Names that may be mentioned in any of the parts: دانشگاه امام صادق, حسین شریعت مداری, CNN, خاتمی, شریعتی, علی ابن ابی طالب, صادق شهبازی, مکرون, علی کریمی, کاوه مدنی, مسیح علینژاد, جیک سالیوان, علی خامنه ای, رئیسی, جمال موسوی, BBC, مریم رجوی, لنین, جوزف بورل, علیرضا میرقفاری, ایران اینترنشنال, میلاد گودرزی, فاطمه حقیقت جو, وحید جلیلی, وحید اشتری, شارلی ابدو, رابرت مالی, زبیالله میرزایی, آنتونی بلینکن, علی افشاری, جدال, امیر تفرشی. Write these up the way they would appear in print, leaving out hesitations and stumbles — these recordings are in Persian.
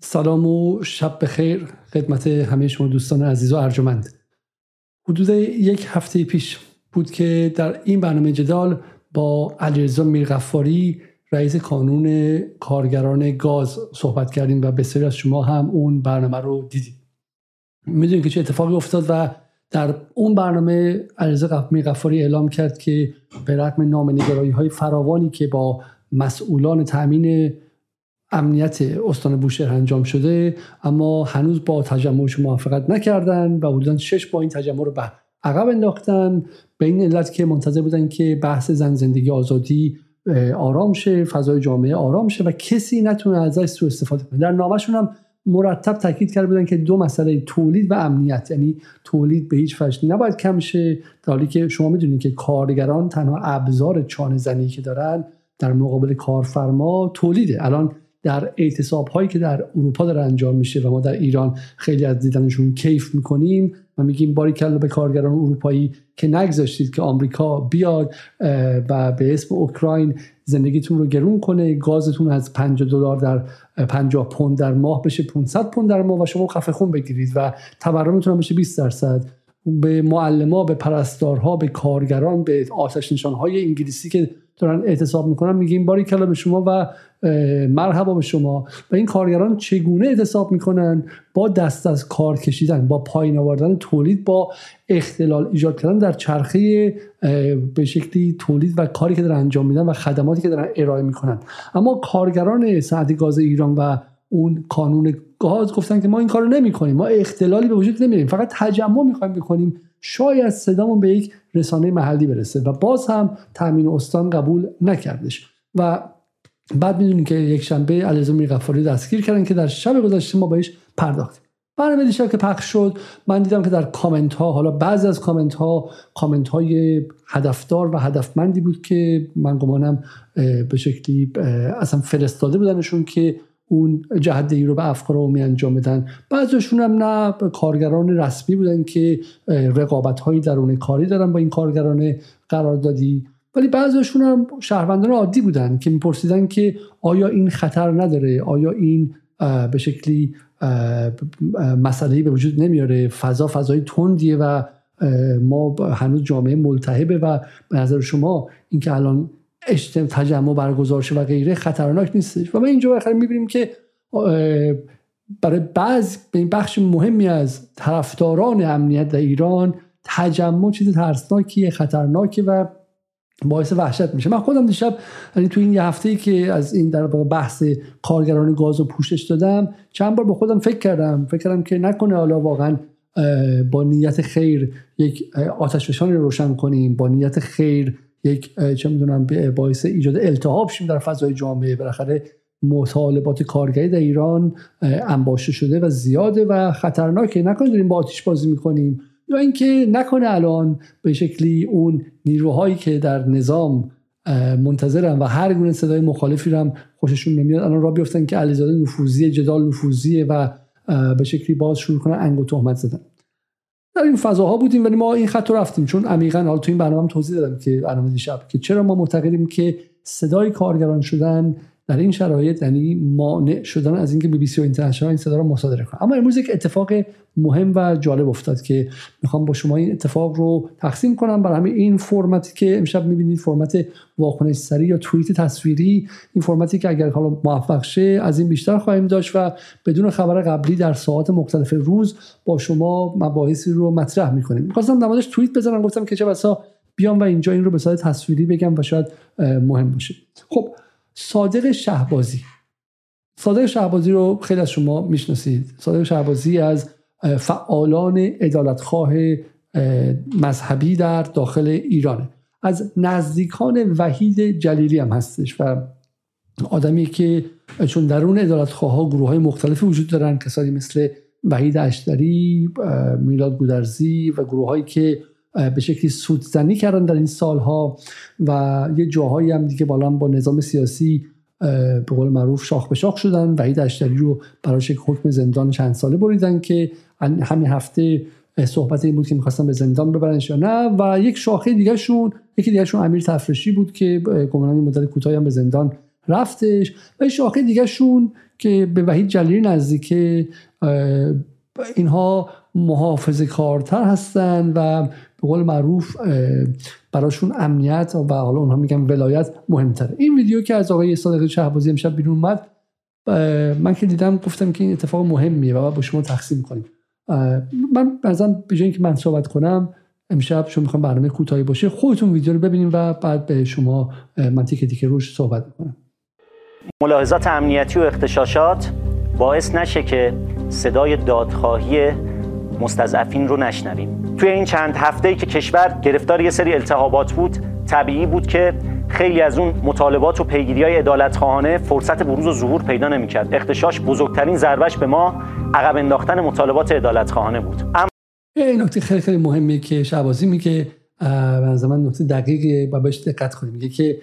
سلام و شب بخیر خدمت همه شما دوستان عزیز و ارجمند. حدود یک هفته پیش بود که در این برنامه جدال با علیرضا میرقفاری رئیس کانون کارگران گاز صحبت کردیم و بسیاری از شما هم اون برنامه رو دیدید. میدونید که چه اتفاقی افتاد و در اون برنامه علیرضا میرقفاری اعلام کرد که به رغم نامه‌نگاری‌های فراوانی که با مسئولان تأمین امنیت استان بوشهر انجام شده، اما هنوز با تجمعش موافقت نکردند و حدوداً 6 با این تجمع رو به عقب انداختن، به این علت که منتظر بودن که بحث زن زندگی آزادی آرام شه، فضای جامعه آرام شه و کسی نتونه ازش سوء استفاده کنه. در نامه‌شون هم مرتب تاکید کرده بودن که دو مسئله تولید و امنیت، یعنی تولید به هیچ وجه نباید کم شه، در حالی که شما میدونید که کارگران تنها ابزار چانه زنی که دارن در مقابل کارفرما تولیده. الان در اعتصاب هایی که در اروپا داره انجام میشه و ما در ایران خیلی از دیدنشون کیف میکنیم و میگیم باریکلا به کارگران اروپایی که نگذاشتید که آمریکا بیاد و به اسم اوکراین زندگیتون رو گرون کنه، گازتون از $50 در 50 پوند در ماه بشه 500 پوند در ماه و شما خفه خون بگیرید و تورمتون هم بشه 20%. به معلما، به پرستارها، به کارگران، به آتش نشانهای انگلیسی که دارن اعتصاب میکنن میگیم باریکلا به شما و مرحبا به شما. و این کارگران چگونه اعتصاب میکنن؟ با دست از کار کشیدن، با پایین آوردن تولید، با اختلال ایجاد کردن در چرخه به شکلی تولید و کاری که دارن انجام میدن و خدماتی که دارن ارائه میکنن. اما کارگران صنعت گاز ایران و اون کانون گاز گفتن که ما این کارو نمیکنیم، ما اختلالی به وجود نمیاریم، فقط تجمع میخوایم بکنیم، شاید صدامون به یک رسانه محلی برسه. و باز هم تامین استان قبول نکردش و بعد میدونیم که یک شنبه علیرضا میرقفاری دستگیر کردن که در شب گذشته ما بهش پرداختیم. برنامه دیشب که پخش شد من دیدم که در کامنت ها، حالا بعضی از کامنت ها کامنت های هدفدار و هدفمندی بود که من گمانم به شکلی اصلا فرستاده بودنشون که اون جهدهی رو به افکار عمومی انجام بدن. بعضیشون هم نه، کارگران رسمی بودن که رقابت‌های درون کاری دارن با این کارگران قراردادی، ولی بعضیشون هم شهروندان عادی بودن که میپرسیدن که آیا این خطر نداره، آیا این به شکلی مسئله‌ای به وجود نمیاره، فضای تندیه و ما هنوز جامعه ملتهبه و به نظر شما این که الان تجمع برگزار شه و غیره خطرناک نیستش. و ما اینجا بالاخره میبینیم که برای بعض بخش مهمی از طرفداران امنیت در ایران تجمع چیز ترسناکیه، خطرناکه و باعث وحشت میشه. من خودم دیشب تو این یه هفته‌ای که از این در بحث کارگران گاز و پوشش دادم چند بار با خودم فکر کردم که نکنه حالا واقعا با نیت خیر یک آتشفشانی روشن کنیم، با نیت خیر یک چه میدونم باعث ایجاد التهاب شیم در فضای جامعه. بالاخره مطالبات کارگری در ایران انباشته شده و زیاده و خطرناکه، نکنه داریم با آتش بازی میکنیم، یا اینکه نکنه الان به شکلی اون نیروهایی که در نظام منتظرن و هر گونه صدای مخالفی رو هم خوششون نمیاد الان را بیافتن که علیزاده نفوذیه، جدال نفوذیه و به شکلی باز شروع کنن انگ و تهمت زدن. در این فضاها بودیم ولی ما این خط رو رفتیم، چون عمیقاً حالا تو این برنامه توضیح دادم که برنامه دیشب که چرا ما معتقدیم که صدای کارگران شدن در این شرایط یعنی مانع شدن از اینکه BBC و اینترنشنال این صدا رو مصادره کنه. اما امروز یک اتفاق مهم و جالب افتاد که میخوام با شما این اتفاق رو تقسیم کنم. برای همین این فرماتی که امشب میبینید، فرمت واکنش سریع یا توییت تصویری، این فرماتی که اگر حالا موفق شه از این بیشتر خواهیم داشت و بدون خبر قبلی در ساعات مختلف روز با شما مباحثی رو مطرح میکنیم. میخواستم نمادش توییت بزنم، گفتم که چه بسا بیام و اینجا این رو به صورت تصویری بگم و شاید مهم باشه. خب صادق شهبازی رو خیلی از شما میشناسید. صادق شهبازی از فعالان عدالتخواه مذهبی در داخل ایرانه، از نزدیکان وحید جلیلی هم هستش و آدمی که چون درون عدالتخواه ها گروه های مختلفی وجود دارن، کسانی مثل وحید اشتری، میلاد گودرزی و گروه هایی که به شکلی سودزنی کردن در این سالها و یه جاهایی هم دیگه بالا با نظام سیاسی به قول معروف شاخ به شاخ شدن. وحید اشتری رو براش یک حکم زندان چند ساله بریدن که همین هفته صحبت این بود که می‌خواستن به زندان ببرنش یا نه. و یک شاخه دیگه شون، یکی دیگه شون امیر تفرشی بود که گمانم مدت کوتاهی هم به زندان رفتش. و شاخه دیگه شون که به وحید جلیلی نزدیکه، اینها محافظه کارتر هستن و به قول معروف براشون امنیت و حالا اونها میگن ولایت مهمتره. این ویدیو که از آقای صادق شهبازی امشب بیرون اومد، من که دیدم گفتم که این اتفاق مهمیه و باید با شما تقسیم کنیم. من بعضا به جای اینکه من صحبت کنم امشب، چون میخوام برنامه کوتاهی باشه، خودتون ویدیو رو ببینیم و بعد به شما من تیکه تیکه روش صحبت میکنم. ملاحظات امنیتی و اغتشاشات باعث نشه که صدای دادخواهی مستضعفین رو نشنویم. توی این چند هفته‌ای که کشور گرفتار یه سری التهابات بود، طبیعی بود که خیلی از اون مطالبات و پیگیری‌های عدالت‌خواهانه فرصت بروز و ظهور پیدا نمی‌کرد. اغتشاش بزرگترین ضربش به ما عقب انداختن مطالبات عدالت‌خواهانه بود. این نکته خیلی خیلی مهمه که شهبازی میگه، به نظر من نکته دقیقه و بهش دقت کنیم. میگه که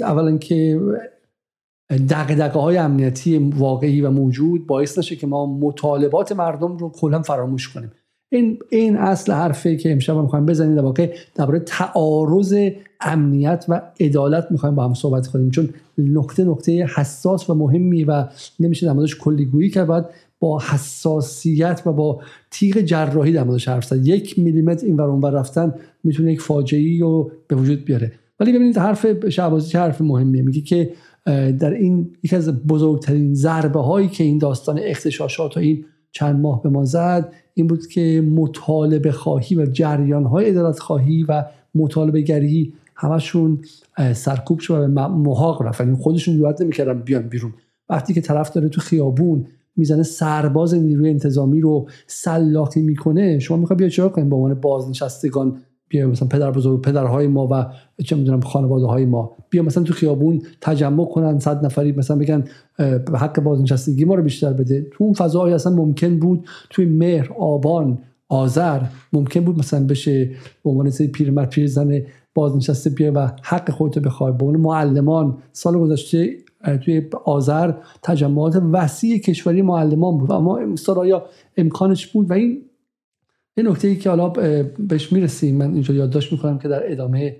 اولا که دغدغه‌های امنیتی واقعی و موجود باعث نشه که ما مطالبات مردم رو کلا فراموش کنیم. این اصل حرفی که امشب می‌خوایم بزنیم، در واقع درباره تعارض امنیت و عدالت می‌خوایم با هم صحبت کنیم، چون نکته حساس و مهمی و نمیشه در موردش کلی‌گویی کرد. باید با حساسیت و با تیغ جراحی در موردش حرف زد. یک میلیمتر اینور اونور رفتن میتونه یک فاجعه‌ای رو به وجود بیاره. ولی ببینید حرف شهبازی چه حرف مهمیه. میگه که در این یکی از بزرگترین ضربه هایی که این داستان اغتشاشات و این چند ماه به ما زد این بود که مطالبه خواهی و جریان های عدالت خواهی و مطالبه گری همشون سرکوب شد و محاق رفت. یعنی خودشون جوعت نمی‌کردن بیان بیرون. وقتی که طرف داره تو خیابون میزنه سرباز نیروی انتظامی رو سلاخی میکنه، شما میخوای بیا چرا کنیم؟ به عنوان بازنشستگان بیا مثلا پدر بزرگ پدرهای ما و چه میدونم خانواده های ما بیا مثلا تو خیابون تجمع کنن 100 نفری مثلا بگن حق بازنشستگی ما رو بیشتر بده. تو اون فضاهای اصلا ممکن بود توی مهر، آبان، آذر ممکن بود مثلا بشه به عنوان پیرمرد پیرزن بازنشسته بیا و حق خودت بخوای. به عنوان معلمان سال گذشته توی آذر تجمعات وسیع کشوری معلمان بود، اما امسال آیا امکانش بود؟ و این نکته‌ای که حالا بهش میرسیم، من اینجا یادداشت میکنم که در ادامه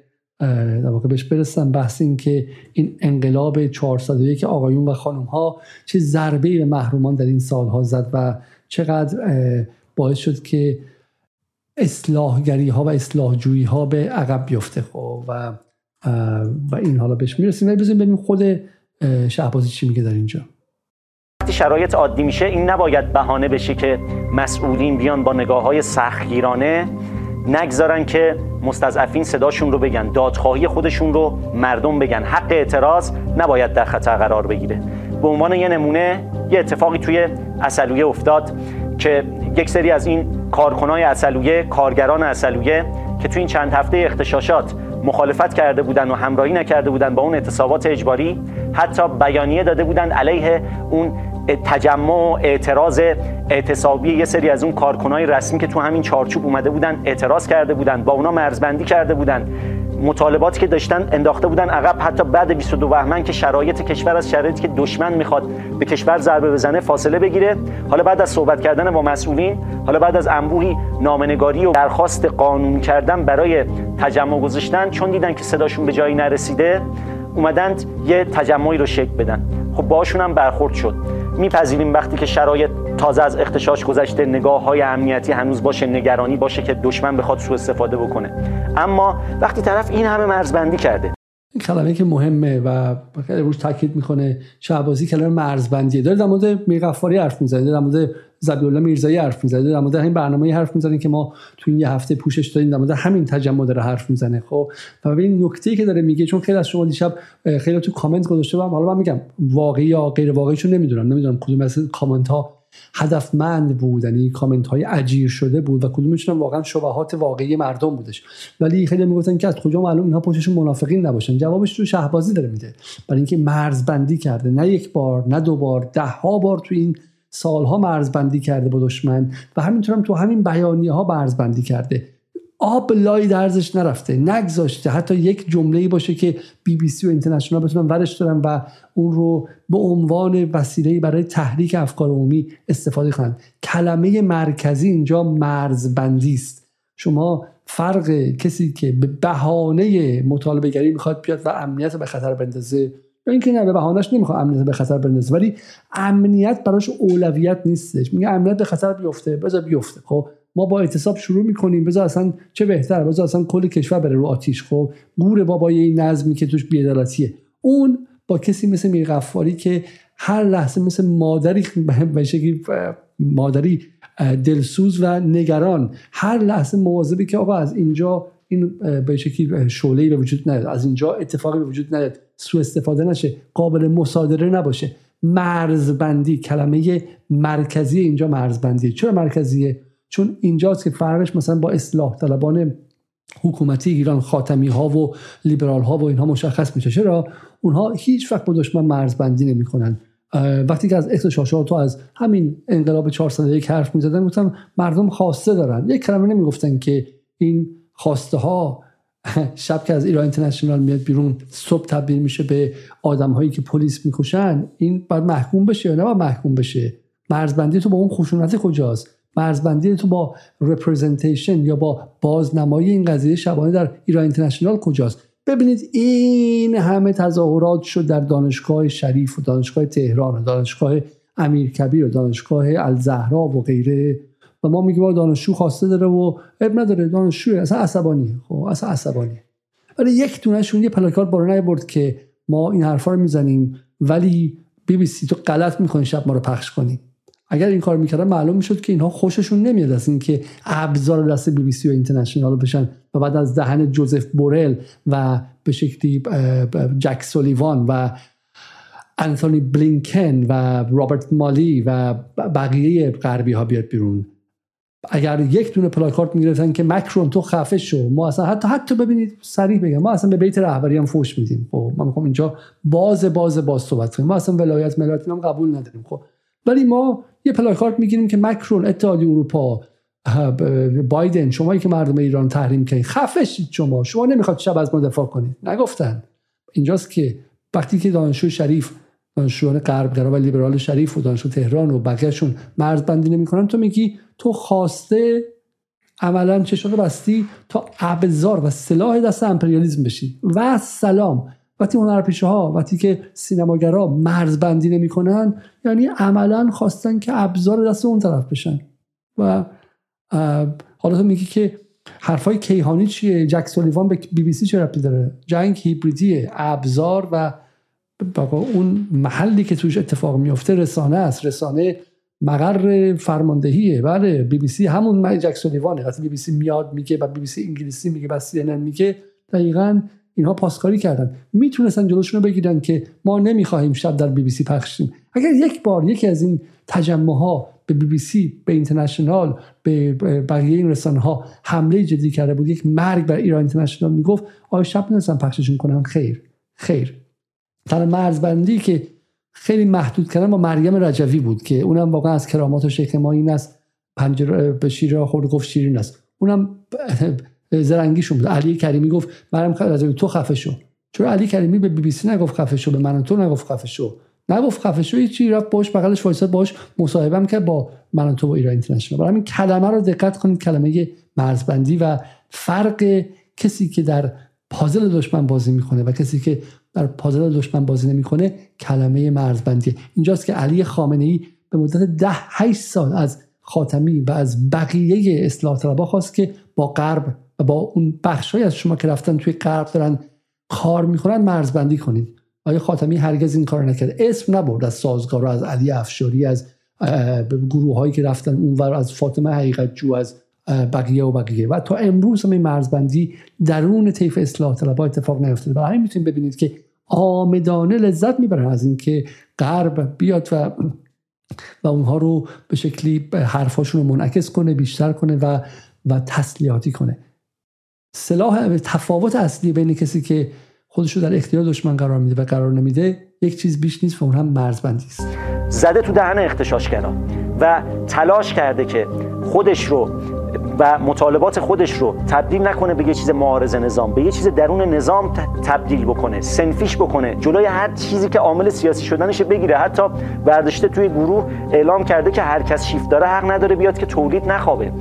در واقع بهش برسم، بحث این که این انقلاب 401 آقایون و خانم‌ها چه ضربه‌ای به محرومان در این سالها زد و چقدر باعث شد که اصلاحگری‌ها و اصلاحجویی‌ها به عقب بیفته. خب و این حالا بهش میرسیم، ولی بزنیم ببینیم خود شهبازی چی میگه در اینجا. شرایط عادی میشه، این نباید بهانه بشه که مسئولین بیان با نگاه‌های سختگیرانه نگذارن که مستضعفین صداشون رو بگن، دادخواهی خودشون رو مردم بگن. حق اعتراض نباید در خطر قرار بگیره. به عنوان یه نمونه، یه اتفاقی توی عسلویه افتاد که یک سری از این کارکنان عسلویه، کارگران عسلویه که توی این چند هفته اغتشاشات مخالفت کرده بودن و همراهی نکرده بودن با اون اعتصابات اجباری، حتی بیانیه داده بودن علیه اون تجمع و اعتراض اعتصابی یه سری از اون کارکنای رسمی که تو همین چارچوب اومده بودن اعتراض کرده بودن، با اونا مرزبندی کرده بودن، مطالباتی که داشتن انداخته بودن عقب. حتی بعد 22 بهمن که شرایط کشور از شرایطی که دشمن میخواد به کشور ضربه بزنه فاصله بگیره، حالا بعد از صحبت کردن با مسئولین، حالا بعد از انبوهی نامه‌نگاری و درخواست قانون کردن برای تجمع گذاشتن، چون دیدن که صداشون به جایی نرسیده، اومدند یه تجمعی رو شکل بدن. خب باهاشون هم برخورد شد. میپذیریم وقتی که شرایط تازه از اغتشاش گذشته، نگاه‌های امنیتی هنوز باشه، نگرانی باشه که دشمن بخواد سوء استفاده بکنه، اما وقتی طرف این همه مرزبندی کرده. این کلمه که مهمه و خیلی روش تاکید میکنه شهبازی، کلمه مرزبندیه. داره در مورد میرقفاری حرف میزنه، در مورد زبیالله میرزایی حرف میزنه، در مورد همین برنامه‌ای حرف میزنه که ما تو این یه هفته پوشش دادیم، در مورد همین تجمع داره حرف میزنه. خب و ببین نکته‌ای که داره میگه، چون خیلی از شما دیشب خیلی تو کامنت گذاشته بودم، حالا من میگم واقعی یا غیر واقعی چون نمیدونم کدوم از کامنت‌ها هدفمند بود، یعنی کامنت‌های اجیر شده بود و کدومشون واقعا شبهات واقعی مردم بودش. ولی خیلی میگفتن که از کجا معلوم اینها پشتشون منافقین نباشن. جوابش تو شهبازی داره میده، برای اینکه مرزبندی کرده، نه یک بار، نه دو بار، ده‌ها بار تو این سالها مرزبندی کرده با دشمن و همینطورم تو همین بیانیه‌ها مرزبندی کرده. آب لای درزش نرفته، نگذاشته حتی یک جمله‌ای باشه که بی بی سی و اینترنشنال بتونن ورش دارن و اون رو به عنوان وسیله‌ای برای تحریک افکار عمومی استفاده کنن. کلمه مرکزی اینجا مرزبندی است. شما فرق کسی که به بهانه مطالبه‌گری میخواد بیاد و امنیت رو به خطر بندازه اینکه نه به بهانه‌اش نمیخواد امنیت به خطر بندازه، ولی امنیت براش اولویت نیستش، میگه امنیت به خطر بیفته بذار بیفته. خب ما با اعتصاب شروع میکنیم، بذار اصلا چه بهتر، بذار اصلا کل کشور بره رو آتیش. خب گور بابای این نظمی که توش بی‌عدالتیه. اون با کسی مثل میرقفاری که هر لحظه مثل مادری به شکلی مادری دلسوز و نگران، هر لحظه مواظبه که آقا از اینجا این به شکلی شعله‌ای به وجود نیاد، از اینجا اتفاقی به وجود نیاد، سوء استفاده نشه، قابل مصادره نباشه. مرزبندی، کلمه مرکزی اینجا مرزبندیه. چرا مرکزیه؟ چون اینجاست که فرقش مثلا با اصلاح طلبان حکومتی ایران، خاتمی ها و لیبرال ها و اینها مشخص میشه. چرا؟ اونها هیچ وقت با دشمن مرزبندی نمیکنن. وقتی که از اغتشاشات و از همین انقلاب 401 حرف میزدن، گفتم مردم خواسته دارن، یک کلمه نمیگفتن که این خواسته ها شب که از ایران اینترنشنال میاد بیرون صبح تبدیل میشه به آدم هایی که پلیس میکشن، این باید محکوم بشه یا نه باید محکوم بشه. مرزبندی تو با اون خشونت کجاست؟ مرزبندی تو با رپرزنتیشن یا با بازنمایی این قضیه شبانه در ایران اینترنشنال کجاست؟ ببینید این همه تظاهرات شد در دانشگاه شریف و دانشگاه تهران و دانشگاه امیرکبیر و دانشگاه الزهرا و غیره، و ما میگیم دانشجو خواسته داره و اب نداره، دانشجو اصلا عصبانیه. خب اصلا عصبانیه، ولی یک دونهشون یه پلاکارد بالا نیاورد که ما این حرفا رو میزنیم ولی بی بی سی تو غلط میکنی شب ما رو پخش کنی. اگر این کار میکردن معلوم میشد که اینها خوششون نمیاد از اینکه ابزار دست بی بی سی و اینترنشنال بشن و بعد از دهن جوزف بورل و به شکلی جیک سالیوان و آنتونی بلینکن و رابرت مالی و بقیه غربی ها بیاد بیرون. اگر یک دونه پلاکارد میگرفتن که مکرون تو خفه شو، ما اصلا حتی ببینید صریح بگم، ما اصلا به بیت رهبری هم فوش میدیم. خب من میگم اینجا باز صحبت کنیم، ما اصلا ولایت ملت هم قبول نداریم. خب ولی ما یه پلاکارد میگیریم که مکرون، اتحادیه اروپا، بایدن، شمایی که مردم ایران تحریم کردید خفه شید، شما نمیخواد شب از ما دفاع کنید. نگفتن. اینجاست که وقتی که دانشجو شریف، دانشجویان غربگرا و لیبرال شریف و دانشجو تهران و بقیه‌شون مرزبندی نمی‌کنن، تو میگی تو خواسته عملاً چشمت بستی تا ابزار و سلاح دست امپریالیسم بشی و سلام. وقتی هنرپیشه‌ها، وقتی که سینماگرا مرزبندی نمی‌کنن، یعنی عملاً خواستن که ابزار دست اون طرف بشن. و حالا تو میگی که حرفای کیهانی چیه؟ جیک سالیوان به بی بی سی چه ربطی داره؟ جنگ هیبریدیه، ابزار و بابا اون محلی که توش اتفاق میفته رسانه است، رسانه مقر فرماندهیه. بله بی بی سی همون جیک سالیوانه. وقتی بی بی سی میاد میگه و بی بی سی انگلیسی میگه و سی ان ان میگه، دقیقاً اینها پاسکاری کردن. میتونستن جلوشونو بگیرن که ما نمیخوایم شب در بی بی سی پخش شیم. اگر یک بار یکی از این تجمعها به بی بی سی، به اینترنشنال، به بقیه این رسانه‌ها حمله جدی کرده بود، یک مرگ بر ایران اینترنشنال، میگفت آ شب نمی‌ذارن پخششون کنن. خیر. تر مرزبندی که خیلی محدود کردن با مریم رجوی بود که اونم واقعا از کرامات و شیخ ما این است، پنجره به شیره خورد گفت شیرین است، اونم زرنگیشون بود. علی کریمی گفت مریم رجوی تو خفه شو. چون علی کریمی به بی بی سی نگفت خفه شو، به من و تو نگفت خفه شو، هیچی، رفت باش بغلش وایساد، باش مصاحبه هم کرد با من و تو و ایران اینترنشنال. برای همین کلمه رو دقت کنید، کلمه مرزبندی و فرق کسی که در پازل دشمن بازی میکنه و کسی که در پازل دشمن بازی نمیکنه، کلمه مرزبندی. اینجاست که علی خامنه ای به مدت 8 سال از خاتمی و از بقیه اصلاح طلبها خواست که با غرب و با اون بخشایی از شما که رفتن توی غرب دارن کار میکنن مرزبندی کنید. آیا خاتمی هرگز این کار نکرد؟ اسم نبرد از سازگارا، از علی افشاری، از گروه هایی که رفتن اونور، از فاطمه حقیقت جو، از بقیه و بقیه، و تا امروز هم این مرزبندی درون طیف اصلاح طلبها اتفاق نیفتاده. برای همین میتونید ببینید که آمدانه لذت میبرن از اینکه غرب بیاد و اونها رو به شکلی حرفاشون رو منعکس کنه، بیشتر کنه و تسلیحاتی کنه. سلاح تفاوت اصلی بین کسی که خودشو در اختیار دشمن قرار میده و قرار نمیده یک چیز بیش نیست و اون هم مرزبندی است. زده تو دهن اغتشاشگرا و تلاش کرده که خودش رو و مطالبات خودش رو تبدیل نکنه به یه چیز معارض نظام، به یه چیز درون نظام تبدیل بکنه، صنفیش بکنه، جلوی هر چیزی که عامل سیاسی شدنش بگیره. حتی برداشته توی گروه اعلام کرده که هر کس شیفت داره حق نداره بیاد که تولید نخوابه.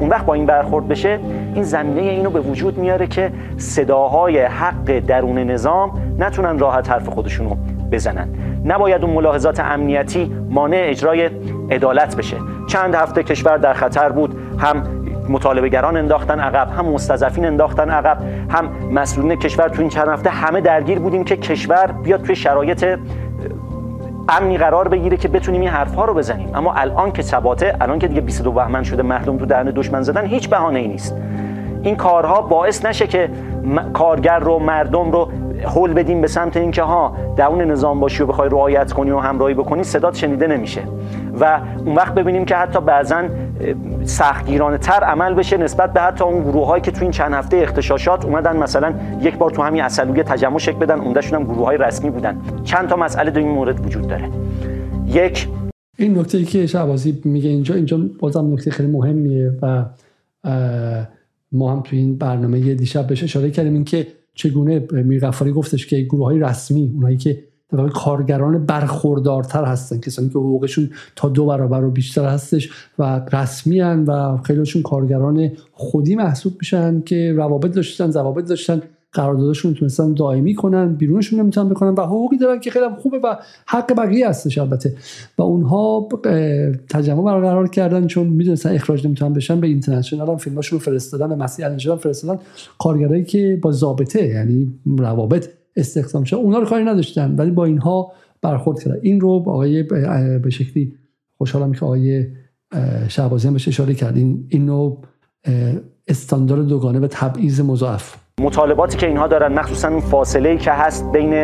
اون وقت با این برخورد بشه، این زمینه اینو به وجود میاره که صداهای حق درون نظام نتونن راحت حرف خودشونو بزنن. نباید اون ملاحظات امنیتی مانع اجرای عدالت بشه. چند هفته کشور در خطر بود، هم مطالبه‌گران انداختن عقب، هم مستضعفین انداختن عقب، هم مسئولین کشور تو این چند هفته همه درگیر بودیم که کشور بیاد توی شرایط امنی قرار بگیره که بتونیم این حرف‌ها رو بزنیم. اما الان که ثباته، الان که دیگه 22 بهمن شده، مردم تو دهن دشمن زدن، هیچ بهانه‌ای نیست. این کارها باعث نشه که کارگر رو، مردم رو هول بدیم به سمت اینکه ها درون نظام باشی و بخوای رعایت کنی و همراهی بکنی، صدات شنیده نمیشه. و اون وقت ببینیم که حتی بعضاً سختگیرانه تر عمل بشه نسبت به حتی اون گروه‌هایی که تو این چند هفته اغتشاشات اومدن، مثلا یک بار تو همین عسلویه تجمع شکل بدن، عمده‌شون هم گروه‌های رسمی بودن. چند تا مسئله در این مورد وجود داره. یک، این نکته‌ای که شهبازی میگه اینجا بازم نکته خیلی مهمیه و ما هم تو این برنامه دیشب بهش اشاره کردیم، این که چگونه میرقفاری گفتش که گروه‌های رسمی، اونایی که طبعا کارگران برخوردارتر هستن، کسانی که حقوقشون تا 2 برابر و بیشتر هستش و رسمی هن و خیلیشون کارگران خودی محسوب میشن که روابط داشتن، ضوابط داشتن، قراردادشون میتونستن دائمی کنن، بیرونشون نمیتونن بکنن و حقوقی دارن که خیلی خوبه و حق بقیه هستش البته. و اونها تجمع برقرار کردن چون میدونستن اخراج نمیتونن بشن، به اینترنشنال هم فیلماشون رو فرستادن، به مسیح علینژاد فرستادن، کارگرایی که با ضابطه یعنی روابط استخدام شد، اونا رو کاری نداشتن ولی با اینها برخورد کردن. این رو آقای به شکلی خوشحالم که آقای شهبازی هم بهش اشاره کرد، اینو استاندارد دوگانه و تبعیض مضاعف. مطالباتی که اینها دارن، مخصوصا اون فاصله‌ای که هست بین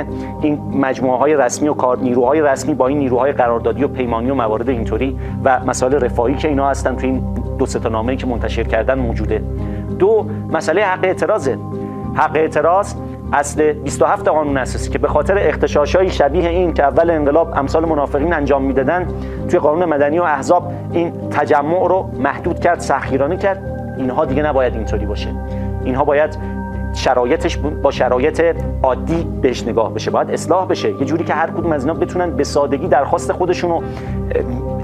این مجموعه‌های رسمی و نیروهای رسمی با این نیروهای قراردادی و پیمانی و موارد اینطوری و مسائل رفاهی که اینها هستن، تو این 2-3 تا نامه‌ای که منتشر کردن موجوده. دو، مسئله حق اعتراضه. حق اعتراض اصل 27 قانون اساسی که به خاطر اغتشاش‌های شبیه این که اول انقلاب امثال منافقین انجام میدادن، توی قانون مدنی و احزاب این تجمع رو محدود کرد، سختگیرانه کرد. اینها دیگه نباید اینطوری باشه. اینها باید شرایطش با شرایط عادی بهش نگاه بشه، باید اصلاح بشه، یه جوری که هر کدوم از اینا بتونن به سادگی درخواست خودشون رو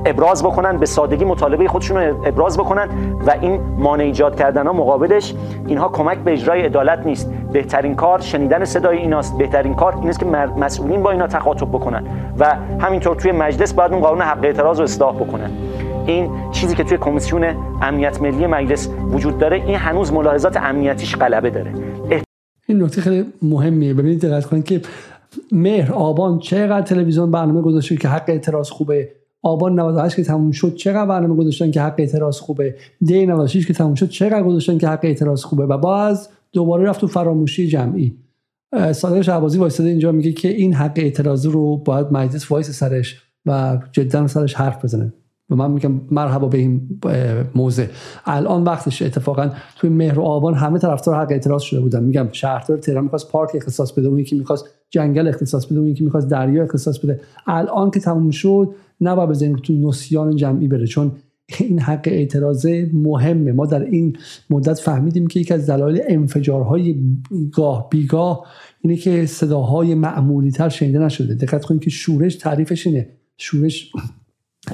ابراز بکنن، به سادگی مطالبه خودشون رو ابراز بکنن و این مانع ایجاد کردن‌ها مقابلش اینها کمک به اجرای عدالت نیست. بهترین کار شنیدن صدای ایناست، بهترین کار این است که مسئولین با اینا تخاطب بکنن و همینطور توی مجلس باید اون قانون حق اعتراض رو اصلاح بکنن. این چیزی که توی کمیسیون امنیت ملی مجلس وجود داره، این هنوز ملاحظات امنیتیش غلبه داره. این نکته خیلی مهمیه. ببینید دقت کنید که مهر آبان چقدر تلویزیون برنامه گذاشته که حق اعتراض خوبه، آبان 98 که تموم شد چقدر برنامه گذاشتن که حق اعتراض خوبه، دی 96 که تموم شد چقدر گذاشتن که حق اعتراض خوبه و باز دوباره رفت تو فراموشی جمعی. صادق شهبازی وایساده اینجا میگه که این حق اعتراض رو باید مجلس وایس سرش و جدا سرش حرف بزنه و من میگم مرحبا به این موضوع. الان وقتش. اتفاقا توی مهر و آبان همه طرفدار حق اعتراض شده بودن. میگم شهردار تهران میخواست پارک اختصاص بده، اون یکی میخواست جنگل اختصاص بده، اون یکی میخواست دریا اختصاص بده. الان که تموم شد نباید بزنیم تو نسیان جمعی بره، چون این حق اعتراض مهمه. ما در این مدت فهمیدیم که یکی از دلایل انفجارهای گاه بیگاه اینه که صداهای معمولی‌تر شنیده نشده. دقت کنید که شورش تعریفش اینه، شورش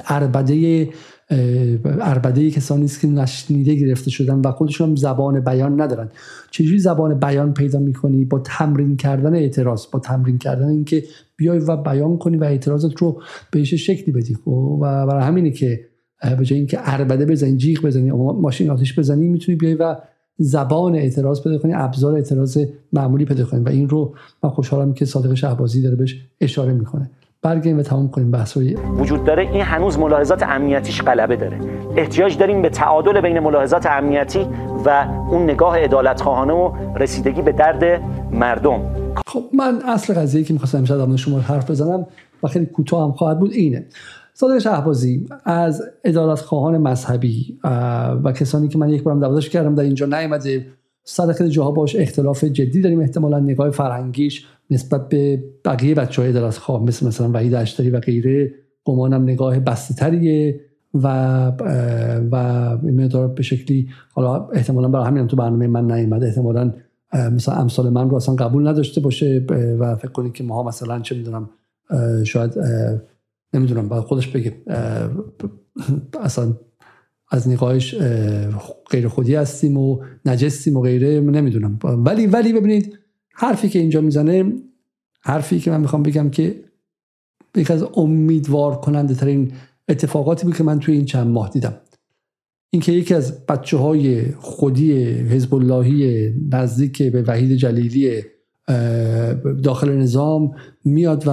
عربده کسانی است که نشنیده گرفته شدن و خودشون هم زبان بیان ندارن. چجوری زبان بیان پیدا میکنی؟ با تمرین کردن اعتراض، با تمرین کردن اینکه بیای و بیان کنی و اعتراضت رو بهش شکلی بدی. و برای همینه که به جای اینکه عربده بزنی، جیغ بزنی، ماشین آتش بزنی، میتونی بیای و زبان اعتراض پیدا کنی، ابزار اعتراض معمولی پیدا کنی. و این رو من خوشحالم که صادق شهبازی داره بهش اشاره میکنه. برگردیم و تمام کنیم بحث‌های وجود داره. این هنوز ملاحظات امنیتیش غلبه داره. احتیاج داریم به تعادل بین ملاحظات امنیتی و اون نگاه عدالت‌خواهانه و رسیدگی به درد مردم. خب من اصل قضیه‌ای که می‌خواستم امشب با شما حرف بزنم و خیلی کوتاه هم خواهد بود اینه: صادق شهبازی از عدالت‌خواهان مذهبی و کسانی که من یک بارم دعواش کردم در اینجا نیامده، صد خیلی جاها باش اختلاف جدی داریم، احتمالاً نگاه فرهنگیش نسبت به بقیه بچه‌های عدالت‌خواه مثلا وحید اشتری و غیره گمانم نگاه بسته‌تریه و مقدار به شکلی، حالا احتمالاً برای همین هم تو برنامه من نیامده، احتمالاً مثلا امثال من رو اصلا قبول نداشته باشه و فکر کنید که ماها مثلا چه میدونم، شاید نمیدونم، بعد خودش بگه اصلا از نقایش غیر خودی هستیم و نجسیم و غیره، نمیدونم. ولی ببینید حرفی که اینجا میزنه، حرفی که من میخوام بگم که یک از امیدوار کننده ترین اتفاقاتی بود که من توی این چند ماه دیدم، اینکه یکی از بچه‌های خودی حزب اللهی نزدیک به وحید جلیلی داخل نظام میاد و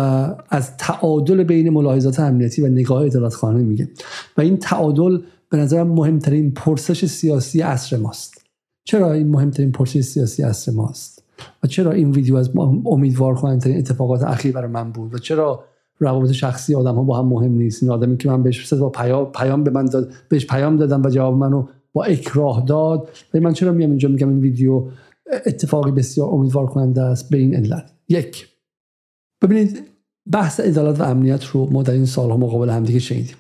از تعادل بین ملاحظات امنیتی و نگاه عدالت‌خوانه میگه و این تعادل به نظرم مهمترین پرسش سیاسی عصر ماست. چرا این مهمترین پرسش سیاسی عصر ماست و چرا این ویدیو از امیدوار کننده‌ترین اتفاقات اخیر برای من بود و چرا روابط شخصی آدم‌ها با هم مهم نیست؟ این آدمی که من بهش پیام به من داد، بهش پیام دادم و جواب منو با اکراه داد، ولی من چرا میام اینجا میگم این ویدیو اتفاقی بسیار امیدوار کننده است؟ به این علت: یک، ببینید بحث عدالت و امنیت رو ما در این سال‌ها مقابل هم دیگه شنیدیم.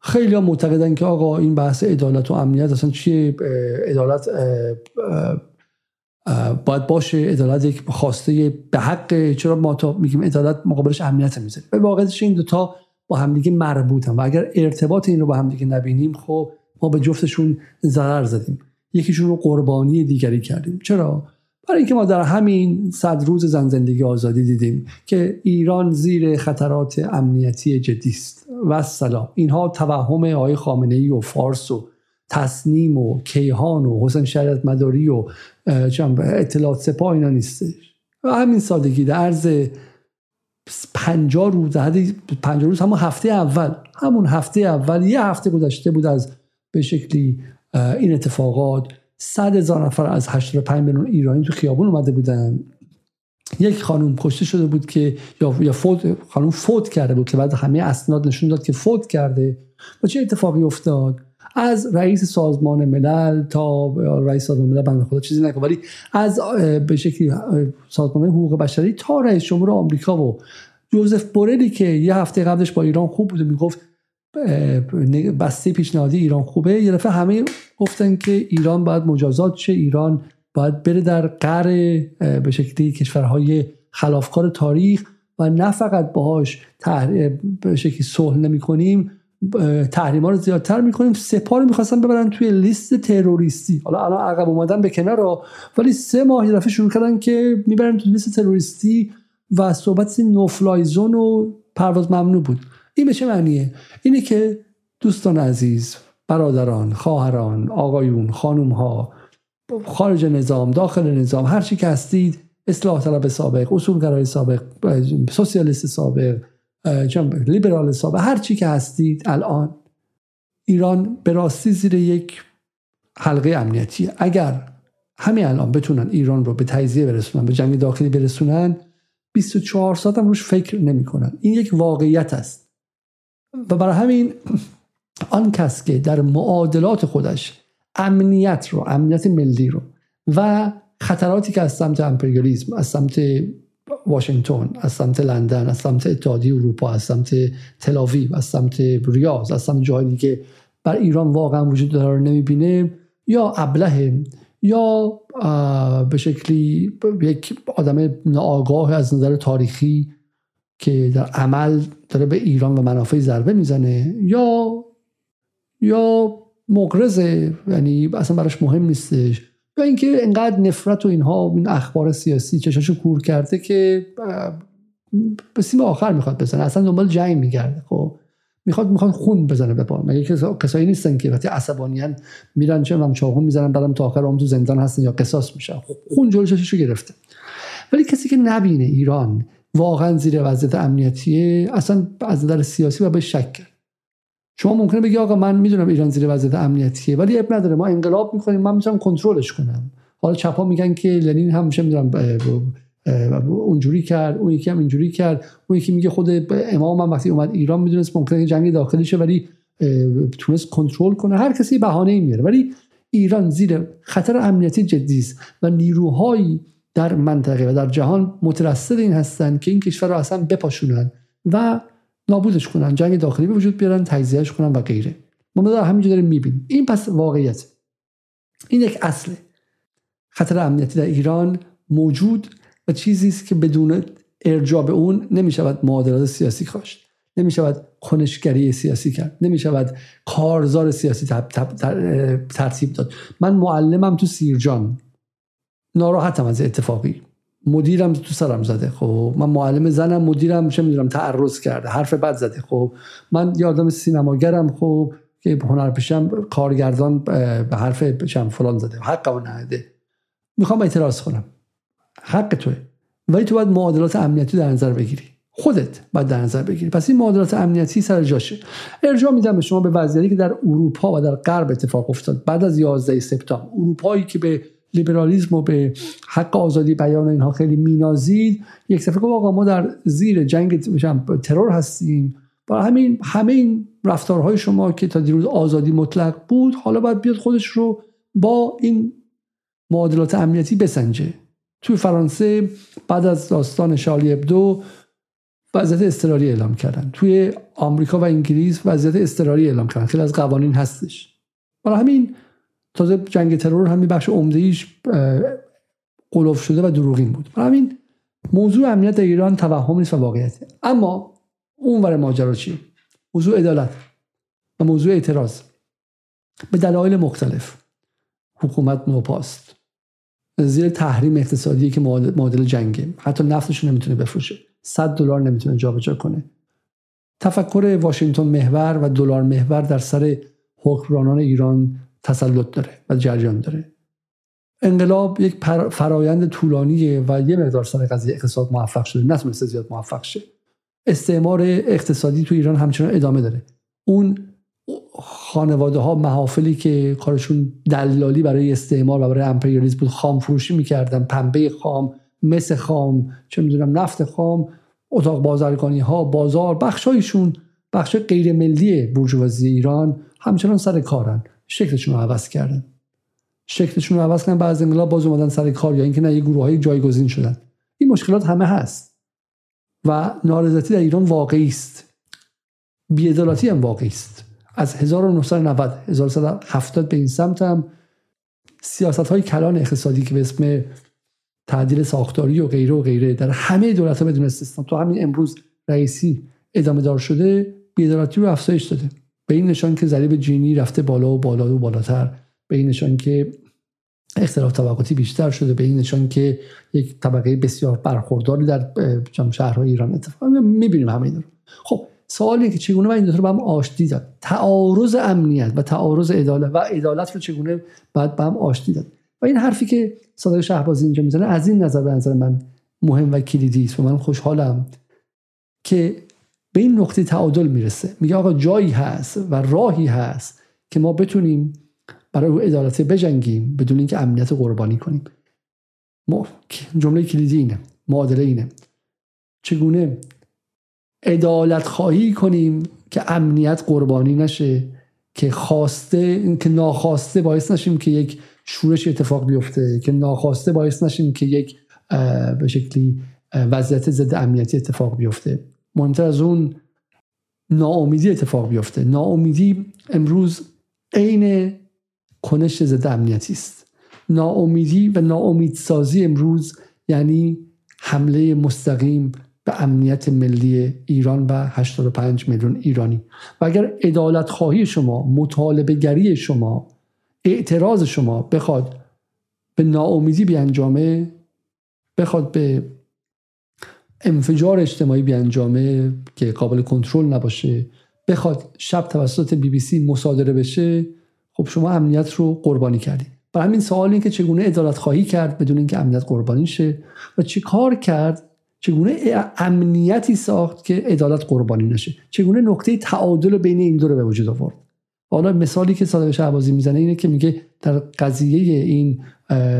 خیلی‌ها معتقدن که آقا این بحث عدالت و امنیت اصلا چیه؟ عدالت باید باشه، عدالت یک خواسته به حق، چرا ما تا میگیم عدالت مقابلش امنیت میذاریم؟ به واقعیتش این دوتا با همدیگه مربوطن و اگر ارتباط این رو با همدیگه نبینیم، خب ما به جفتشون ضرر زدیم، یکیشون رو قربانی دیگری کردیم. چرا؟ برای اینکه ما در همین 100 روز زن زندگی آزادی دیدیم که ایران زیر خطرات امنیتی جدی است. و سلام، اینها توهم آقای خامنه‌ای و فارس و تسنیم و کیهان و حسین شریعت مداری و اطلاعات سپاه اینا نیستش. و همین سادگی در عرض 50 روز، همون هفته اول، یه هفته گذشته بود از به شکلی این اتفاقات، 100,000 نفر از 85 میلیون ایرانی تو خیابون اومده بودن. یک خانم کشته شده بود که یا خانم فوت کرده بود که بعد همه اسناد نشون داد که فوت کرده. و چه اتفاقی افتاد؟ از رئیس سازمان ملل تا رئیس سازمان ملل بنده خدا چیزی نگفت، ولی از به شکلی سازمان حقوق بشری تا رئیس جمهور آمریکا و جوزف بورلی که یه هفته قبلش با ایران خوب بود و میگفت بسته پیشنهادی ایران خوبه، یه دفعه همه گفتن که ایران باید مجازات شه، ایران باید بره در قعر به شکلی کشورهای خلافکار تاریخ و نه فقط باهاش به شکلی صلح نمی‌کنیم، تحریما رو زیادتر میکنیم. سپاه رو میخواستن ببرن توی لیست تروریستی، حالا الان عقب اومدن به کنار، ولی 3 ماه رفته شروع کردن که میبرن توی لیست تروریستی و صحبت نو فلای زون و پرواز ممنوع بود. این به چه معنیه؟ اینه که دوستان عزیز، برادران، خواهران، آقایون، خانومها، خارج نظام، داخل نظام، هر چی که هستید، اصلاح طلب سابق، اصولگرای سابق، سوسیالیست سابق، لیبرال حساب، هر چی که هستید، الان ایران به راستی زیر یک حلقه امنیتیه. اگر همین الان بتونن ایران رو به تجزیه برسونن، به جنگ داخلی برسونن، 24 ساعت هم روش فکر نمی‌کنن. این یک واقعیت است و برای همین آن کس که در معادلات خودش امنیت رو، امنیت ملی رو و خطراتی که از سمت امپریالیسم، از سمت واشنگتن، از سمت لندن، از سمت اتحادیه اروپا، از سمت تل‌آویو، از سمت ریاض، از سمت جایی که بر ایران واقعا وجود داره نمیبینه، یا ابله یا به شکلی یک آدم ناآگاه از نظر تاریخی که در عمل داره به ایران و منافع ضربه میزنه، یا مغرضه، یعنی اصلا براش مهم نیستش، یا اینکه انقدر نفرت و اینها، این اخبار سیاسی چشاشو کور کرده که به سیم آخر میخواد بزنه، اصلا دنبال جنگ میگرده. خب میخواد خون بزنه به پا. مگه کسایی نیستن که وقتی عصبانیان میرن چاقو میزنن بعدم تا آخر عمر تو زندان هستن یا قصاص میشن؟ خون جلوشو گرفته. ولی کسی که نبینه ایران واقعا زیر وضعیت امنیتیه، اصلا از نظر سیاسی و به شک کرد. شما ممکنه بگی آقا من میدونم ایران زیر وضعیت امنیتیه، ولی اب نداره، ما انقلاب میکنیم، من میتونم کنترلش کنم. حالا چپا میگن که لنین هم میدونم اونجوری کرد، اون یکی هم اینجوری کرد، اون یکی میگه خود امام هم وقتی اومد ایران میدونست ممکنه جنگ داخلی شه ولی تونست کنترل کنه. هر کسی بهانه‌ای میاره، ولی ایران زیر خطر امنیتی جدی است و نیروهایی در منطقه و در جهان مترصد این هستن که این کشور رو اصلا بپاشونن و نابودش کنن، جنگ داخلی به وجود بیارن، تجزیهش کنن و غیره. ما داریم همینجوری میبینیم. این پس واقعیت، این یک اصل خطر امنیتی در ایران موجود و چیزی است که بدون ارجاع به اون نمیشود معادلات سیاسی کاشت. نمی‌شود کنشگری سیاسی کرد، نمی‌شود کارزار سیاسی ترتیب داد. من معلمم تو سیرجان، ناراحتم از اتفاقی، مدیرم تو سرم زده، خب من معلم زنم، مدیرم چه می‌دونم تعرض کرده، حرف بد زده، خب من یادم سینماگرم، خب که هنرپیشم کارگردان به حرف پیشم فلان زده، حقمو نده، میخوام اعتراض کنم، حق توئه، ولی تو باید معادلات امنیتی در نظر بگیری، خودت باید در نظر بگیری. پس این معادلات امنیتی سر جاشه. ارجاع میدم به شما به وضعیتی که در اروپا و در غرب اتفاق افتاد بعد از 11 سپتامبر. اروپایی که به لیبرالیسم و به حق آزادی بیان اینها خیلی مینازید، یک صفحه گفت آقا ما در زیر جنگ ترور هستیم، برای همین همه این رفتارهای شما که تا دیروز آزادی مطلق بود حالا باید بیاد خودش رو با این معادلات امنیتی بسنجه. توی فرانسه بعد از داستان شارلی ابدو وضعیت اضطراری اعلام کردن، توی آمریکا و انگلیس وضعیت اضطراری اعلام کردن، خیلی از قوانین هستش. برای همین تازه جنگ ترور همین بخش عمده‌ایش قلوف شده و دروغین بود. برای همین موضوع امنیت در ایران توهم نیست و واقعیته. اما اونور ماجرا چیه؟ موضوع عدالت و موضوع اعتراض به دلایل مختلف. حکومت نوپاست، زیر تحریم اقتصادی که معادل جنگه، حتی نفتش نمیتونه بفروشه، $100 نمیتونه جابجا کنه. تفکر واشنگتن محور و دلار محور در سر حکمرانان ایران تسلط داره و جریان داره. انقلاب یک فرایند طولانیه و یه مقدار سر قضیه اقتصاد موفق شده، نتونسته زیاد موفق شه. استعمار اقتصادی تو ایران همچنان ادامه داره. اون خانواده ها محافلی که کارشون دلالی برای استعمار و برای امپریالیسم بود، خام فروشی میکردن، پنبه خام، مس خام، چه میدونم نفت خام، اتاق بازرگانی ها، بازار، بخشایشون بخشای غیر ملی بورژوازی ایران همچنان سر کارن. شکلشون رو عوض کردن، شکلشون رو عوض کردن بعد از انقلاب، باز اومدن سر کار، یا اینکه نه یه گروه های جایگزین شدن. این مشکلات همه هست و نارضایتی در ایران واقعی است، بی‌عدالتی هم واقعی است. از 1990 1170 به این سمت هم سیاست‌های کلان اقتصادی که به اسم تعدیل ساختاری و غیره و غیره در همه دولت‌ها بدون استثنا تا همین امروز رئیسی ادامه دار شده، بی‌عدالتی رو افزایش داده. به این نشان که ضریب جینی رفته بالا و بالا و بالاتر، به این نشان که اختلاف طبقاتی بیشتر شده، به این نشان که یک طبقه بسیار برخورداری در شهرهای ایران اتفاق می‌بینیم. همین رو خب سوالی که چگونه من این دو تا با هم آشتی داد، تعارض امنیت و تعارض عدالت و عدالت رو چگونه بعد با هم آشتی داد. و این حرفی که صادق شهبازی اینجا میزنه از این نظر به نظر من مهم و کلیدی است و من خوشحالم که به این نقطه تعادل میرسه. میگه آقا جایی هست و راهی هست که ما بتونیم برای عدالت بجنگیم بدون اینکه امنیت قربانی کنیم. جمله کلیدی اینه، معادله اینه، چگونه عدالت خواهی کنیم که امنیت قربانی نشه، که خواسته که ناخواسته باعث نشیم که یک شورش اتفاق بیفته، که ناخواسته باعث نشیم که یک به شکلی وضعیت ضد امنیتی اتفاق بیفته. مهمتر از اون ناامیدی اتفاق بیفته. ناامیدی امروز عین کنش ضد امنیتی است. ناامیدی و ناامیدسازی امروز یعنی حمله مستقیم به امنیت ملی ایران و 85 میلیون ایرانی. و اگر عدالت خواهی شما، مطالبه گری شما، اعتراض شما بخواد به ناامیدی بیانجامه، بخواد به انفجار اجتماعی بیانجامه که قابل کنترل نباشه، بخواد شب توسط BBC مصادره بشه، خب شما امنیت رو قربانی کردید. برای همین سوال این که چگونه عدالت خواهی کرد بدون اینکه امنیت قربانی شه و چه کار کرد، چگونه امنیتی ساخت که عدالت قربانی نشه، چگونه نقطه تعادل بین این دو رو به وجود آورد. حالا مثالی که صادق شهبازی میزنه اینه که میگه در قضیه این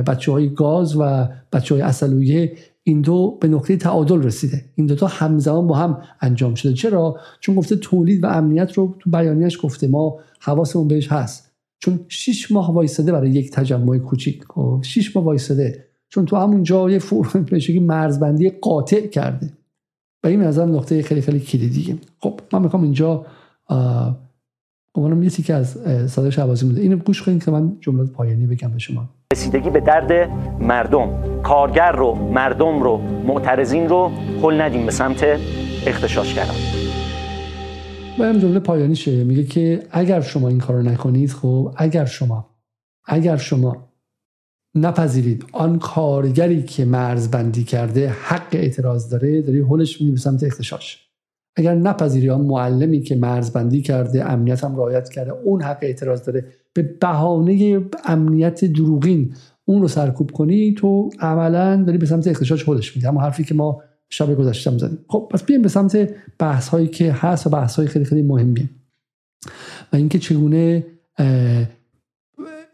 بچه‌های گاز و بچه‌های عسلویه این دو به نقطه تعادل رسیده، این دوتا همزمان با هم انجام شده. چرا؟ چون گفته تولید و امنیت رو تو بیانیه‌اش گفته ما حواسمون بهش هست، چون 6 ماه وایساده برای یک تجمع کوچیک، 6 ماه وایساده، چون تو همون جای فرمشگی مرزبندی قاطع کرده. و این از نقطه خیلی خیلی کلیدیه. خب من میخوام اینجا اونم یه تیکه از صادق شهبازی مونده، اینو گوش کنید که من جملات پایانی بگم به شما. رسیدگی به درد مردم، کارگر رو، مردم رو، معترضین رو، هل ندیم به سمت اغتشاش کردن. برم جمله پایانیشه، میگه که اگر شما این کارو نکنید، خب اگر شما نپذیرید آن کارگری که مرزبندی کرده حق اعتراض داره، داری هولش میدی به سمت اختشاش. اگر نپذیری آن معلمی که مرزبندی کرده، امنیت هم رعایت کرده، اون حق اعتراض داره، به بهانه امنیت دروغین اون رو سرکوب کنی، تو عملاً داری به سمت اختشاش هولش میدی. اما حرفی که ما شب گذشته هم زدیم. خب پس بیایم به سمت بحث هایی که هست و بحث های خیلی خیلی مهم بیایم، و اینکه چگونه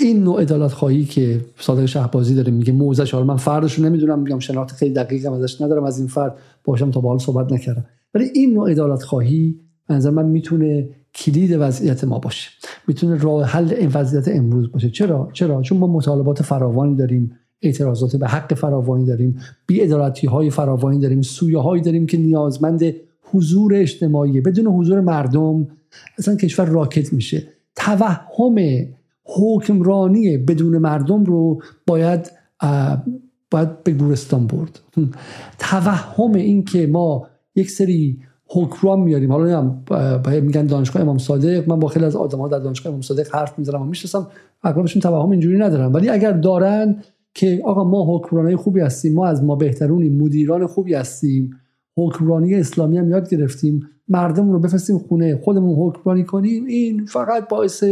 این نوع عدالت خواهی که صادق شهبازی داره میگه موزش، حالا من فردش رو نمیدونم، میگم شناخت خیلی دقیقم ازش ندارم، از این فرد باشم تا به حال صحبت نکردم، ولی این نوع عدالت خواهی به نظر من میتونه کلید وضعیت ما باشه، میتونه راه حل این وضعیت امروز باشه. چرا؟ چون ما مطالبات فراوانی داریم، اعتراضات به حق فراوانی داریم، بی‌عدالتی‌های فراوانی داریم، سویه‌هایی داریم که نیازمند حضور اجتماعی. بدون حضور مردم اصلا کشور راکت میشه. توهم حکمرانی بدون مردم رو باید به گورستان برد. توهم این که ما یک سری حکرام میاریم، حالا میگن دانشگاه امام صادق، من با خیلی از آدم‌ها در دانشگاه امام صادق حرف میزنم و میشناسم، اغلبشون توهم اینجوری ندارن، ولی اگر دارن که آقا ما حکمرانای خوبی هستیم، ما از ما بهترونیم، مدیران خوبی هستیم، حکمرانی اسلامی هم یاد گرفتیم، مردم رو بفرستیم خونه، خودمون حکمرانی کنیم، این فقط باعث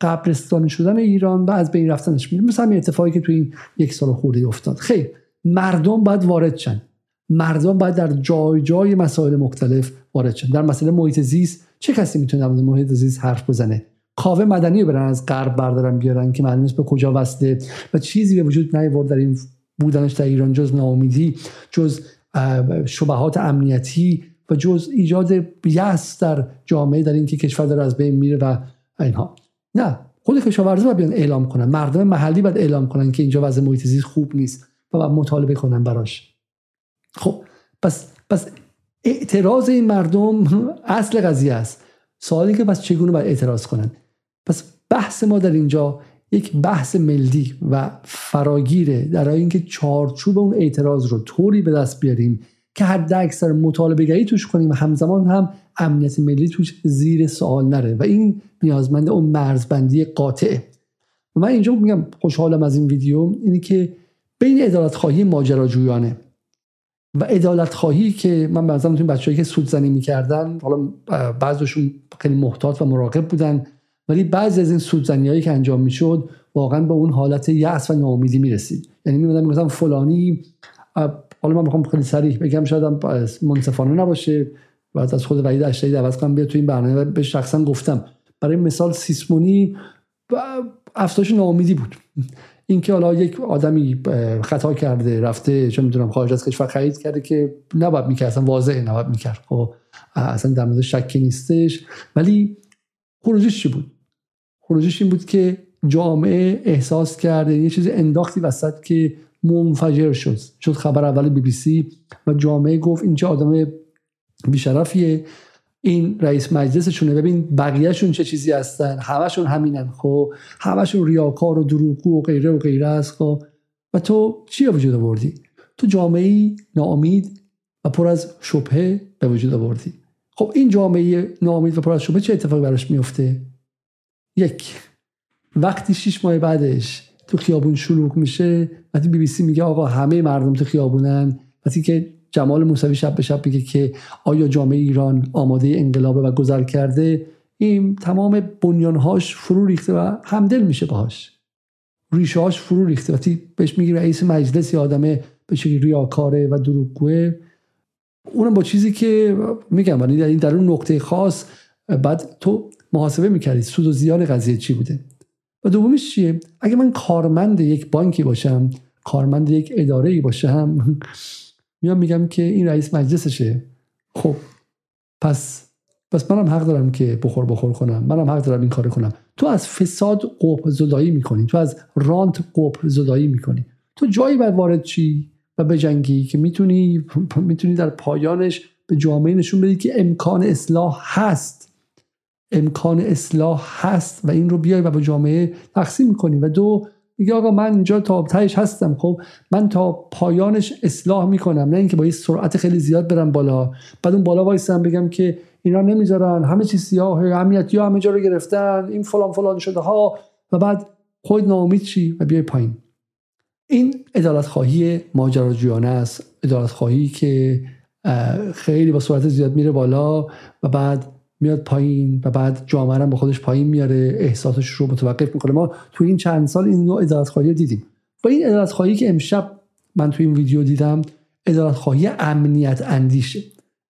قبرستان شدن ایران و از بین رفتنش میشه. مثلا اتفاقی که تو این یک سال خورده افتاد. خیر، مردم باید وارد شن، مردم باید در جای مسائل مختلف وارد شن. در مسئله محیط زیست چه کسی میتونه در محیط زیست حرف بزنه؟ کاوه مدنی رو برن از غرب بردارن بیارن که معلوم نیست به کجا وصله و چیزی به وجود نیاورد در این بودنش در ایران، جز ناامیدی، جز شبهات امنیتی و جز ایجاد یأس در جامعه در این که کشور داره از بین میره و اینها. نه، خود کشاورزی باید بیان اعلام کنن، مردم محلی باید اعلام کنن که اینجا وضع محیط زیست خوب نیست و باید مطالبه کنن براش. خب پس اعتراض این مردم اصل قضیه است. سوالی که پس چگونه باید اعتراض کنن؟ پس بحث ما در اینجا یک بحث ملی و فراگیره در اینکه چارچوب اون اعتراض رو طوری به دست بیاریم که حد اکثر مطالبه گری توش کنیم و همزمان هم امنیت ملی توش زیر سوال نره، و این نیازمند اون مرزبندی قاطعه. و من اینجا میگم خوشحالم از این ویدیو، اینه که بین عدالت‌خواهی ماجراجویانه و عدالت‌خواهی که من بعضی از بچه‌ای که سودزنی می‌کردن، حالا بعضیشون خیلی محتاط و مراقب بودن، ولی بعضی از این سودزنیایی که انجام میشد واقعا به اون حالت یأس و ناامیدی میرسید. یعنی میمدن مثلا فلانی، حالا من میخوام خیلی صریح بگم شاید منصفانه نباشه و از خود وحید اشتری دعوت کنم بیاد تو این برنامه، به شخصا گفتم برای مثال سیسمونی افزایش ناامیدی بود، اینکه حالا یک آدمی خطا کرده، رفته چه میدونم خارج از کشور خرید کرده که نباید میکرد، اصلا واضحه نباید میکرد، خب اصلا در مورد شکی نیستش، ولی خروجش چی بود؟ خروجش این بود که جامعه احساس کرده یه چیز انداختی وسط که منفجر شد خبر اول BBC و جامعه گفت این چه آدم بیشرفیه، این رئیس مجلسشونه، ببین بقیهشون چه چیزی هستن، همشون همینن، خب همشون ریاکار و دروغگو و غیره و غیره است. خب و تو چی به وجود آوردی؟ تو جامعه‌ای ناامید و پر از شبهه به وجود آوردی. خب این جامعه ناامید و پر از شبهه چه اتفاقی براش میفته؟ یک، وقتی 6 ماه بعدش تو خیابون شلوغ میشه، وقتی BBC میگه آقا همه مردم تو خیابونن، وقتی که جمال موسوی شب به شب میگه که آیا جامعه ایران آماده انقلابه و گذر کرده، این تمام بنیانهاش فرو ریخته و همدل میشه باهاش، ریشه‌هاش فرو ریخته. وقتی بهش میگی رئیس مجلس آدمه به شکلی ریاکاره و دروغگوه، اونم با چیزی که میگم، یعنی در اون نقطه خاص بعد تو محاسبه میکردی سود و زیان قضیه چی بوده. و دومیش چیه؟ اگه من کارمند یک بانکی باشم، کارمند یک اداره‌ای باشم، میام میگم که این رئیس مجلسشه، خب پس منم حق دارم که بخور کنم، منم حق دارم این کار کنم. تو از فساد قبح زدایی میکنی، تو از رانت قبح زدایی میکنی، تو جایی باید وارد چی و به جنگی که میتونی در پایانش به جامعه نشون بدی که امکان اصلاح هست و این رو بیای و به جامعه تقسیم کنی. و دو، میگه آقا من اینجا تا تهش هستم، خب من تا پایانش اصلاح میکنم، نه اینکه با یه سرعت خیلی زیاد برم بالا، بعد اون بالا وایسم بگم که اینا نمیذارن، همه چی سیاهه، امنیتی‌ها همه جا رو گرفتن، این فلان فلان شده ها، و بعد خود ناامید چی و بیای پایین. این عدالت خواهی ماجراجویانه است، عدالت خواهی که خیلی با سرعت زیاد میره بالا و بعد میاد پایین و بعد جامعه رو با خودش پایین میاره، احساسش رو متوقف میکنه. ما تو این چند سال این نوع عدالت خواهی دیدیم. با این عدالت خواهی که امشب من تو این ویدیو دیدم، عدالت خواهی امنیت اندیشه،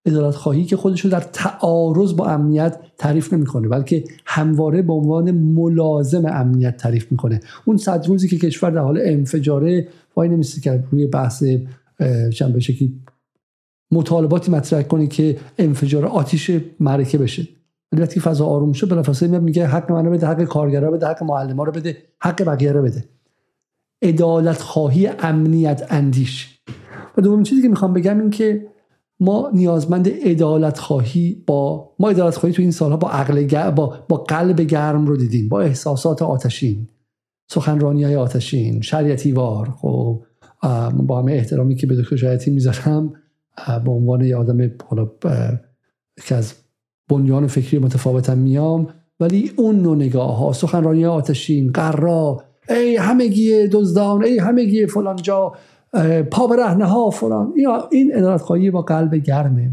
عدالت خواهی که خودش رو در تعارض با امنیت تعریف نمیکنه بلکه همواره به عنوان ملازم امنیت تعریف میکنه. اون صد روزی که کشور در حال انفجاره وای نمیسته که روی بحث چند به شکلی مطالباتی مطرح کنه که انفجار آتش معرکه بشه، وقتی فضا آروم شه بلافاصله میاد میگه حق منو بده، حق کارگرا بده، حق معلما رو بده، حق بقیه رو بده. عدالت خواهی امنیت اندیش. و دومین چیزی که میخوام بگم این که ما نیازمند عدالت خواهی ما عدالت خواهی تو این سالها با عقل با قلب گرم رو دیدیم، با احساسات آتشین، سخنرانی‌های آتشین، شریعتی وار. خب با همه احترامی که به دکتر شریعتی میذارم به عنوان یه آدم حالا که از بنیان فکری متفاوتم میام، ولی اون نوع نگاه ها، سخنرانی آتشین، قرا، ای همگی دزدان، ای همگی فلان جا، پا برهنه ها فلان، این عدالت خواهی با قلب گرمه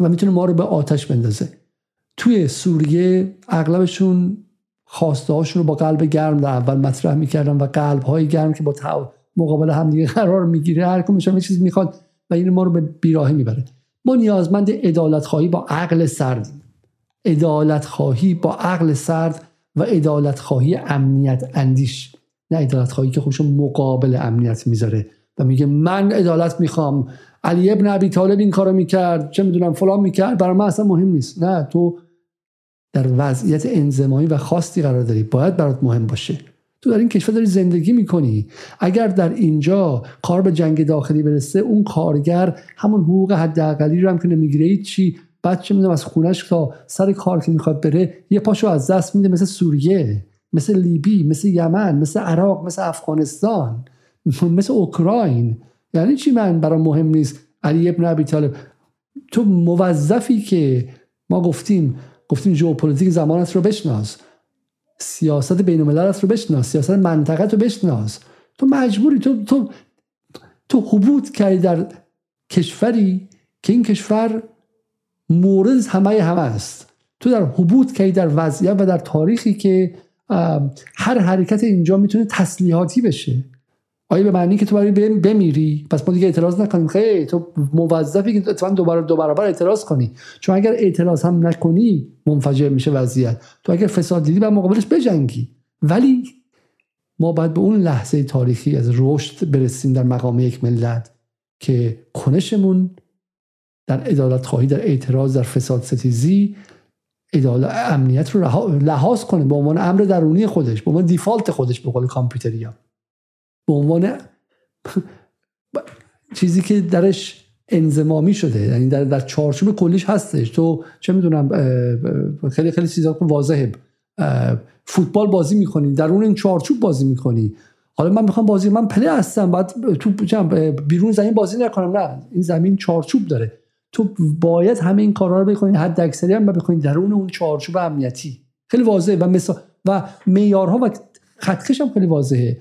و میتونه ما رو به آتش بندازه. توی سوریه اغلبشون خواسته هاشون رو با قلب گرم در اول مطرح میکردن و قلب های گرم که با مقابل هم دیگه قرار میگیره، هر کمشون یه چیز میخواد و این ما رو به بیراهه میبره. ما نیازمند عدالت خواهی با عقل سرد، عدالت خواهی با عقل سرد و عدالت خواهی امنیت اندیش، نه عدالت خواهی که خودش مقابل امنیت میذاره و میگه من عدالت میخوام، علی ابن ابی طالب این کارو میکرد، چه میدونم فلان میکرد، برای من اصلا مهم نیست. نه، تو در وضعیت انزمامی و خاصی قرار داری، باید برات مهم باشه. تو در این کشور داری زندگی میکنی، اگر در اینجا کار به جنگ داخلی برسه اون کارگر همون حقوق حداقلی رو هم که نمیگیره هیچی، بعد چه میدونم از خونش تا سر کار که میخواد بره یه پاشو از دست میده، مثل سوریه، مثل لیبی، مثل یمن، مثل عراق، مثل افغانستان، مثل اوکراین. یعنی چی من برام مهم نیست علی ابن ابی طالب؟ تو موظفی که ما گفتیم ژئوپلیتیک زمانت رو بشناس، سیاست بین المللت رو بشناس، سیاست منطقه رو بشناس. تو مجبوری، تو حبوط کردی در کشوری که این کشور مورد همه است. تو در حبوط کردی در وضعیت و در تاریخی که هر حرکت اینجا میتونه تسلیحاتی بشه. آیا به معنی که تو برای بمیری؟ پس ما دیگه اعتراض نکنیم؟ خیلی، تو موظفی که اتفاقا دو برابر اعتراض کنی، چون اگر اعتراض هم نکنی منفجر میشه وضعیت. تو اگر فساد دیدی باید مقابلش بجنگی، ولی ما باید به اون لحظه تاریخی از رشد برسیم در مقام یک ملت که کنشمون در عدالت خواهی، در اعتراض، در فساد ستیزی، عدالت، امنیت رو لحاظ کنه به عنوان امر درونی خودش، به عنوان دیفالت خودش، به قول کامپیوتریا، به عنوان چیزی که درش انضمامی شده، یعنی در چارچوب کلیش هستش. تو چه میدونم خیلی خیلی چیزا واضحه، فوتبال بازی میکنی، در اون این چارچوب بازی میکنی. حالا من میخوام بازی، من پلی هستم، بعد تو بیرون زمین بازی نکنم، نه، این زمین چارچوب داره، تو باید همه این کارا رو بکنی، حد اکثری هم بکنی در اون چارچوب امنیتی. خیلی واضحه و معیارها و خطکش هم خیلی واضحه.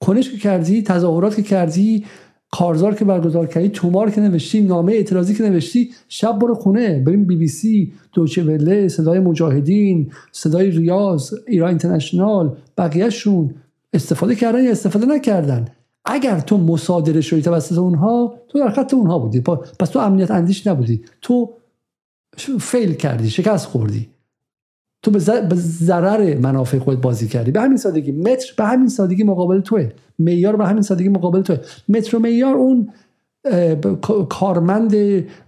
کنش که کردی، تظاهرات که کردی، کارزار که برگزار کردی، تومار که نوشتی، نامه اعتراضی که نوشتی، شب برو خونه، بریم BBC، دویچه وله، صدای مجاهدین، صدای ریاض، ایران اینترنشنال، بقیه‌شون استفاده کردن یا استفاده نکردن. اگر تو مصادره شدی توسط اونها، تو در خط اونها بودی، پس تو امنیت اندیش نبودی، تو فیل کردی، شکست خوردی، تو به ضرر منافع خودت بازی کردی. به همین سادگی، متر به همین سادگی مقابل توه، معیار به همین سادگی مقابل توه. متر و معیار اون کارمند،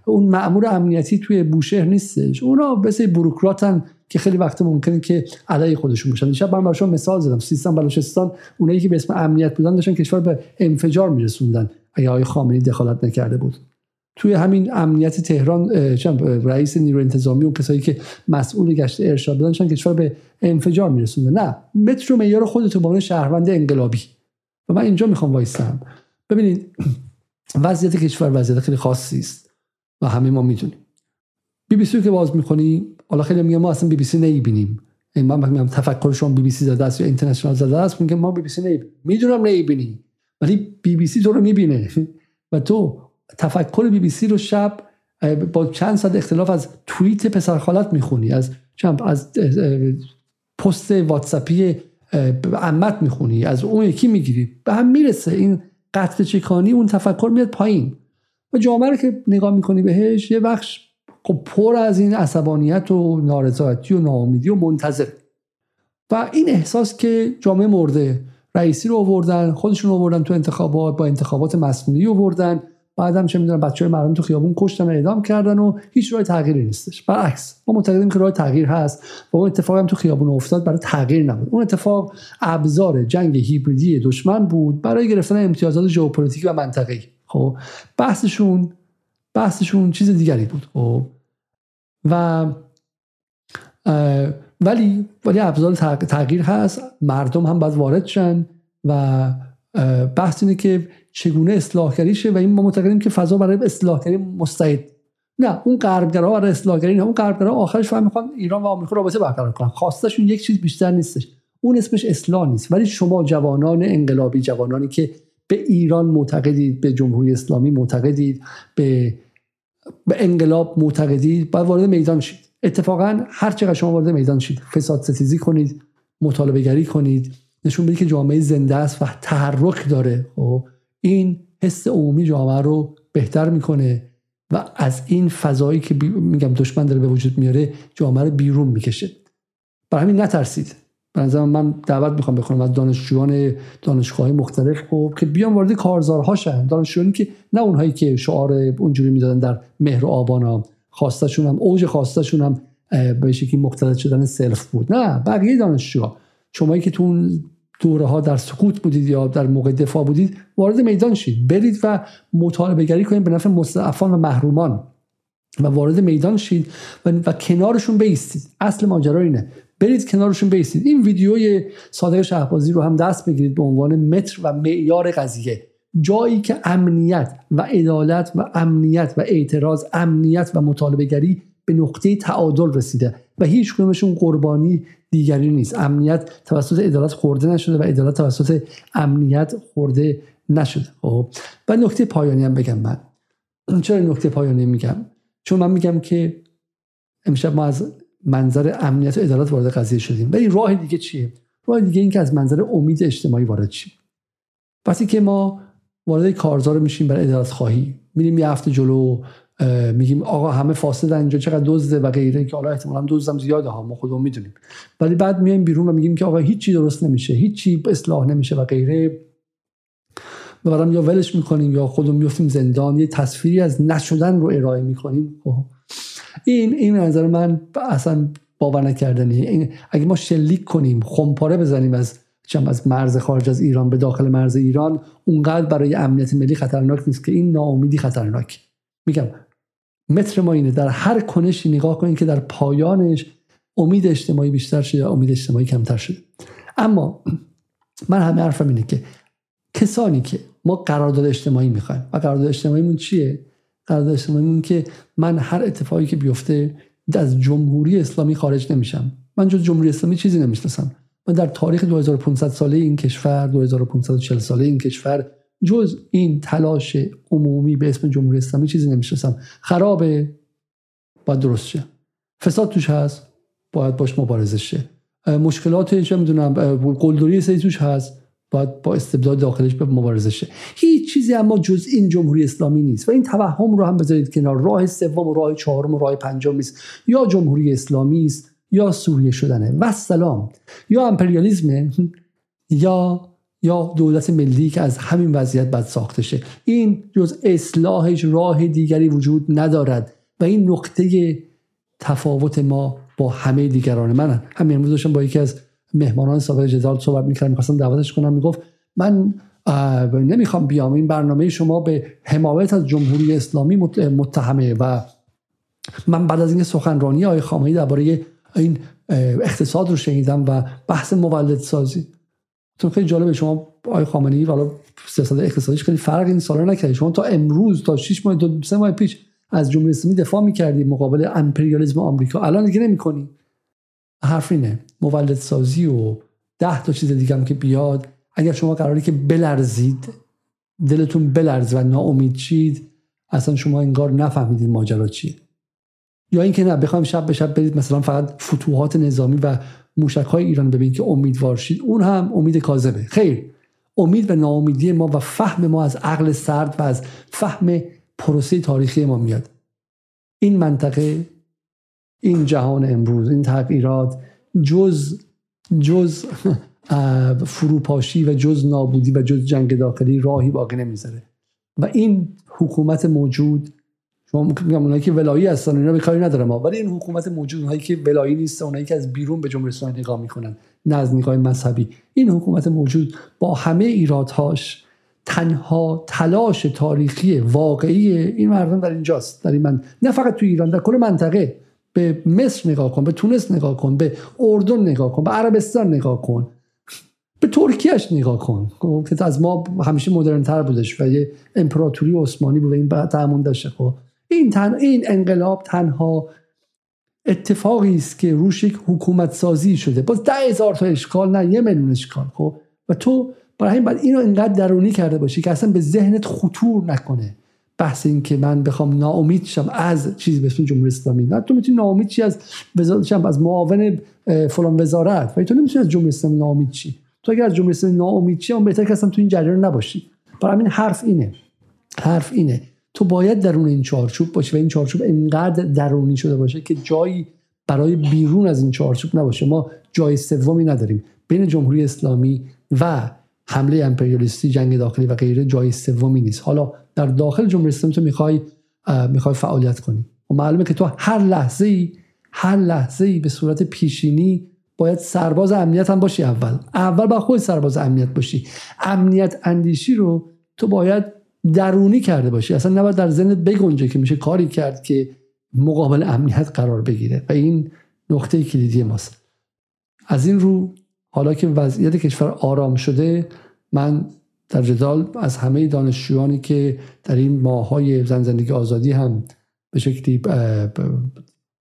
اون مأمور امنیتی توی بوشهر نیستش، اونا بس بوروکراتن که خیلی وقت ممکنه که علیه خودشون باشن. دیشب من براتون مثال زدم، سیستان بلوچستان، اونایی که به اسم امنیت بودن داشتن کشور به انفجار میرسوندن اگه آقای خامنه‌ای دخالت نکرده بود. توی همین امنیت تهران رئیس نیروی انتظامی و کسایی که مسئول گشت ارشاد بودن داشتن کشور به انفجار میرسوندن. نه، متر و معیار خودت به عنوان شهروند انقلابی. و من اینجا میخوام وایسم. ببینید، وضعیت کشور وضعیت خیلی خاصی است و همه ما میدونیم. بی بی سی که باز می‌کنی، حالا خیلی میگم ما اصلا بی بی سی نمی‌بینیم. این من میگم تفکر شما بی بی سی زده است یا اینترنشنال زده است، میگم ما بی بی سی نمی‌بینیم. میدونم نمی‌بینی، ولی بی بی سی تو رو می‌بینه و تو تفکر بی بی سی رو شب با چند صد اختلاف از توییت پسر خالت می‌خونی، از پست واتساپی عمت می‌خونی، از اون یکی می‌گیری، به هم میرسه. این قطع چکانی اون تفکر میاد پایین و جامعه رو که نگاه می‌کنی بهش یه بخش پر از این عصبانیت و نارضایتی و ناامیدی و منتظر و این احساس که جامعه مرده، رئیسی رو آوردن، خودشون رو آوردن تو انتخابات، با انتخابات مصنوعی آوردن، بعدم چه می‌دونم بچه‌های مردم تو خیابون کشتن و اعدام کردن و هیچ راه تغییری نیستش. برعکس ما معتقدیم که راه تغییر هست و اون اتفاقی هم تو خیابون افتاد برای تغییر نبود. اون اتفاق ابزار جنگ هیبریدی دشمن بود برای گرفتن امتیازات ژئوپلیتیکی و منطقه‌ای. خب بحثشون چیز دیگری بود. خب و ولی ابزار تغییر هست، مردم هم باید وارد شن و بحث اینه که چگونه اصلاحگری شه و این ما معتقدیم که فضا برای اصلاحگری مستعد. نه اون غربگرا برای اصلاحگری نه، اون غربگرا آخرش فهم می‌خوان ایران و آمریکا رابطه برقرار کنن، خواستشون یک چیز بیشتر نیستش، اون اسمش اصلاح نیست. ولی شما جوانان انقلابی، جوانانی که به ایران معتقدید، به جمهوری اسلامی معتقدید، به انقلاب معتقدید، باید وارد میدان شید. اتفاقا هر چقدر شما وارد میدان شید، فساد ستیزی کنید، مطالبه گری کنید، نشون بدید که جامعه زنده است و تحرک داره، و این حس عمومی جامعه رو بهتر میکنه و از این فضایی که میگم دشمن داره به وجود میاره جامعه رو بیرون میکشه. برای همین نترسید. مثلا من دعوت میخوام بکنم از دانشجویان دانشگاه‌های مختلف که بیان وارد کارزارها شن، دانشجویانی که نه اونهایی که شعار اونجوری میدادن در مهر آبان، خواستشون هم اوج خواستشون هم به شکلی مقتدر شدن سلف بود، نه بقیه دانشجوها، شمایی که تو اون دوره‌ها در سکوت بودید یا در موقع دفاع بودید وارد میدان شید، برید و مطالبه گری کنید به نفع مستضعفان و محرومان و وارد میدان شید و کنارشون بایستید. اصل ماجرا اینه، برید کنارشون بایستید. این ویدیوی صادق شهبازی رو هم دست بگیرید به عنوان متر و معیار قضیه، جایی که امنیت و عدالت و امنیت و اعتراض، امنیت و مطالبه گری به نقطه تعادل رسیده و هیچ کدومشون قربانی دیگری نیست. امنیت توسط عدالت خورده نشده و عدالت توسط امنیت خورده نشده. و نقطه پایانی هم بگم، من چرا نقطه پایانی میگم؟ چون من میگم که امشب ما از منظر امنیت و عدالت وارد قضیه شدیم، ولی راه دیگه چیه؟ راه دیگه این که از منظر امید اجتماعی وارد شیم. وقتی که ما وارد کارزار میشیم برای عدالت خواهی، میریم یه هفته جلو میگیم آقا همه فاسدن، اینجا چقدر دزده و غیره، که حالا احتمالاً دزدم زیاده ها، ما خودمون میدونیم، ولی بعد میایم بیرون و میگیم که آقا هیچی درست نمیشه، هیچی اصلاح نمیشه و غیره، و بعدم یا ولش میکنیم یا خودمون میافتیم زندان، یه تصویری از نشدن رو ارائه میکنیم. این نظر من اصلا باور نکردنیه. اگه ما شلیک کنیم، خمپاره بزنیم از مرز خارج از ایران به داخل مرز ایران، اونقدر برای امنیت ملی خطرناک نیست که این ناامیدی خطرناک. میگم متر ما اینه، در هر کنشی نگاه کنید که در پایانش امید اجتماعی بیشتر شده یا امید اجتماعی کمتر شده. اما من همه حرفم اینه که کسانی که ما قرارداد اجتماعی میخوایم، و قرارداد اجتماعیمون چیه؟ قرارداد اجتماعیمون که من هر اتفاقی که بیفته از جمهوری اسلامی خارج نمیشم. من جز جمهوری اسلامی چیزی نمیشناسم. من در تاریخ 2500 ساله این کشور، 2540 ساله این کشور، جز این تلاش عمومی به اسم جمهوری اسلامی چیزی نمیشناسم. خرابه، باید درست شه. فساد توش هست، باید باش مبارزه شه. مشکلات چه میدونم قلدری سری توش هست، باید با استبداد داخلش به مبارزه شه. هیچ چیزی اما جز این جمهوری اسلامی نیست و این توهم رو هم بذارید کنار. راه سوم و راه چهارم و راه پنجم نیست، یا جمهوری اسلامی است یا سوریه شدنه و سلام، یا امپریالیسمه یا دولت ملی که از همین وضعیت بعد ساخته شه. این جز اصلاحش راه دیگری وجود ندارد و این نقطه تفاوت ما با همه دیگرانه. من همین امروز داشتم با یکی از مهمانان سابق جدال صحبت میکردم، میخواستم دعوتش کنم، میگفت من نمیخوام بیام، این برنامه شما به حمایت از جمهوری اسلامی متهمه و من بعد از این سخنرانی آقای خامنه‌ای درباره این اقتصاد رو شنیدم و بحث مولدسازی. تو خیلی جالبه، شما آقای خامنه‌ای والا سیاست اقتصادیش خیلی فرق این سالا نکرد، شما تا امروز تا 6 ماه 3 ماه پیش از جمهوری اسلامی دفاع می‌کردی مقابل امپریالیسم آمریکا، الان دیگه نمی‌کنی. حرف اینه مولد سازی و 10 تا چیز دیگه هم که بیاد، اگر شما قراره که بلرزید، دلتون بلرز و ناامید شید، اصلا شما انگار نفهمیدید ماجرا چیه. یا اینکه نه بخوایم شب به شب برید مثلا فقط فتوحات نظامی و موشک‌های ایران ببینید که امیدوار شید، اون هم امید کاذبه. خیر، امید و ناامیدی ما و فهم ما از عقل سرد و از فهم پروسه تاریخی ما میاد. این منطقه، این جهان امروز، این تغییرات جز فروپاشی و جز نابودی و جز جنگ داخلی راهی باقی نمیذاره. و این حکومت موجود، شما میگم اونایی که ولایی هستن اینا به کاری ندارم، ولی این حکومت موجود، اونایی که ولایی نیستن، اونایی که از بیرون به جمهوری اسلامی نگاه میکنن، نه از نگاه مذهبی، این حکومت موجود با همه ایرادهاش تنها تلاش تاریخی واقعی این مردم در اینجاست، در این نه فقط تو ایران، در کل منطقه. به مصر نگاه کن، به تونس نگاه کن، به اردن نگاه کن، به عربستان نگاه کن، به ترکیهش نگاه کن که از ما همیشه مدرن‌تر بودش و یه امپراتوری عثمانی بود و این تعامل داشته. خب این انقلاب تنها اتفاقی است که روش یک حکومت سازی شده، باز 10,000 تا اشکال، نه 1,000,000 اشکال. خب و تو برای همین باید اینو انقدر درونی کرده باشی که اصلا به ذهنت خطور نکنه بحث این که من بخوام ناامید شم از چیزی به اسم جمهوری اسلامی. نه تو میتونی ناامید چی از وزارت شم، از معاون فلان وزارت، ولی تو نمیتونی از جمهوری اسلامی ناامید چی. تو اگر از جمهوری اسلامی ناامید چی، اون بهتره که اصلا تو این جریان نباشی. برای همین حرف اینه تو باید درون این چارچوب باشی و این چارچوب انقدر درونی شده باشه که جایی برای بیرون از این چارچوب نباشه. ما جای سومی نداریم. بین جمهوری اسلامی و حمله امپریالیستی، جنگ داخلی و غیره جای سومی نیست. حالا در داخل جمهوری اسلامی تو میخوای فعالیت کنی و معلومه که تو هر لحظه‌ای به صورت پیشینی باید سرباز امنیت هم باشی. اول باید خود سرباز امنیت باشی. امنیت اندیشی رو تو باید درونی کرده باشی، اصلا نباید در ذهنت بگنجه که میشه کاری کرد که مقابل امنیت قرار بگیره و این نقطه کلیدی ماست. از این رو حالا که وضعیت کشور آرام شده، من در جدال از همه دانشجویانی که در این ماه‌های زندگی آزادی هم به شکلی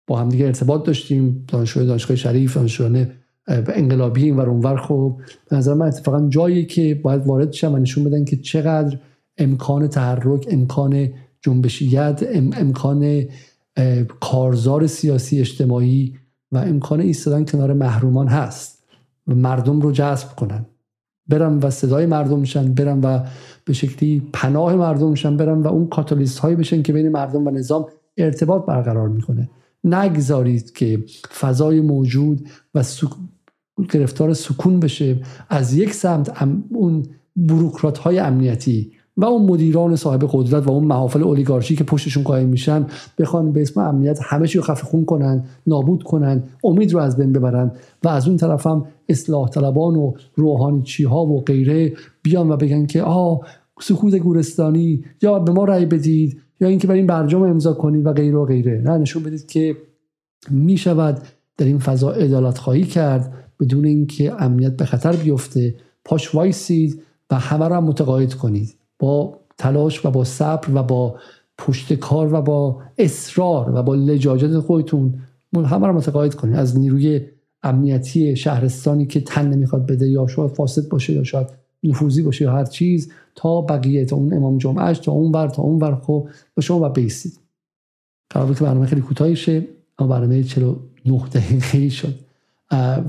با همدیگه ارتباط داشتیم، دانشجوی دانشگاه شریف، دانشجویان انقلابی این ور اونور، خب به نظر من اتفاقا جایی که باید وارد شن و نشون بدن که چقدر امکان تحرک، امکان جنبشیت، امکان کارزار سیاسی اجتماعی و امکان ایستادن کنار محرومان هست و مردم رو جذب کنن، برن و صدای مردم میشن، برن و به شکلی پناه مردم میشن، برن و اون کاتالیست هایی بشن که بین مردم و نظام ارتباط برقرار میکنه. نگذارید که فضای موجود و گرفتار سکون بشه. از یک سمت اون بوروکرات های امنیتی و اون مدیران صاحب قدرت و اون محافل اولیگارشی که پشتشون قایم میشن بخوان به اسم امنیت همه چی رو خفه خون کنن، نابود کنن، امید رو از بین ببرن، و از اون طرف هم اصلاح طلبان و روحانیچی ها و غیره بیان و بگن که سکوت گورستانی، یا به ما رأی بدید یا اینکه برای این برجام امضا کنید و غیره و غیره. نه، نشون بدید که میشود در این فضا عدالت خواهی کرد بدون اینکه امنیت به خطر بیفته. پاش وایسید و همه را متقاعد کنید با تلاش و با صبر و با پشتکار و با اصرار و با لجاجت خودتون همه را متقاعد کنید. از نیروی امنیتی شهرستانی که تن نمیخواد بده، یا شاید فاسد باشه یا شاید نفوذی باشه یا هر چیز، تا بقیه، تا اون امام جمعهش، تا اون ور. خب و شما باید بایستید. قرار بود که برنامه خیلی کوتاهی شه، اما برنامه 49 دقیقه‌ای شد.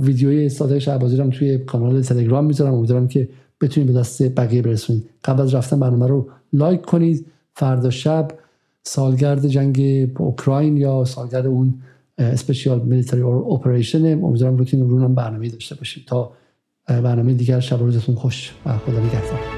ویدیوی صادق شهبازی رو هم توی کانال تلگرام میذارم، امیدوارم که بتونید به دست بقیه برسونید. قبل از رفتن برنامه رو لایک کنید. فردا شب سالگرد جنگ اوکراین یا سالگرد اون اسپشیال میلیتری اپریشن، امیدوارم روتین رو هم برنامه‌ای داشته باشید. تا برنامه دیگر، شب روزتون خوش و خدا نگهدار.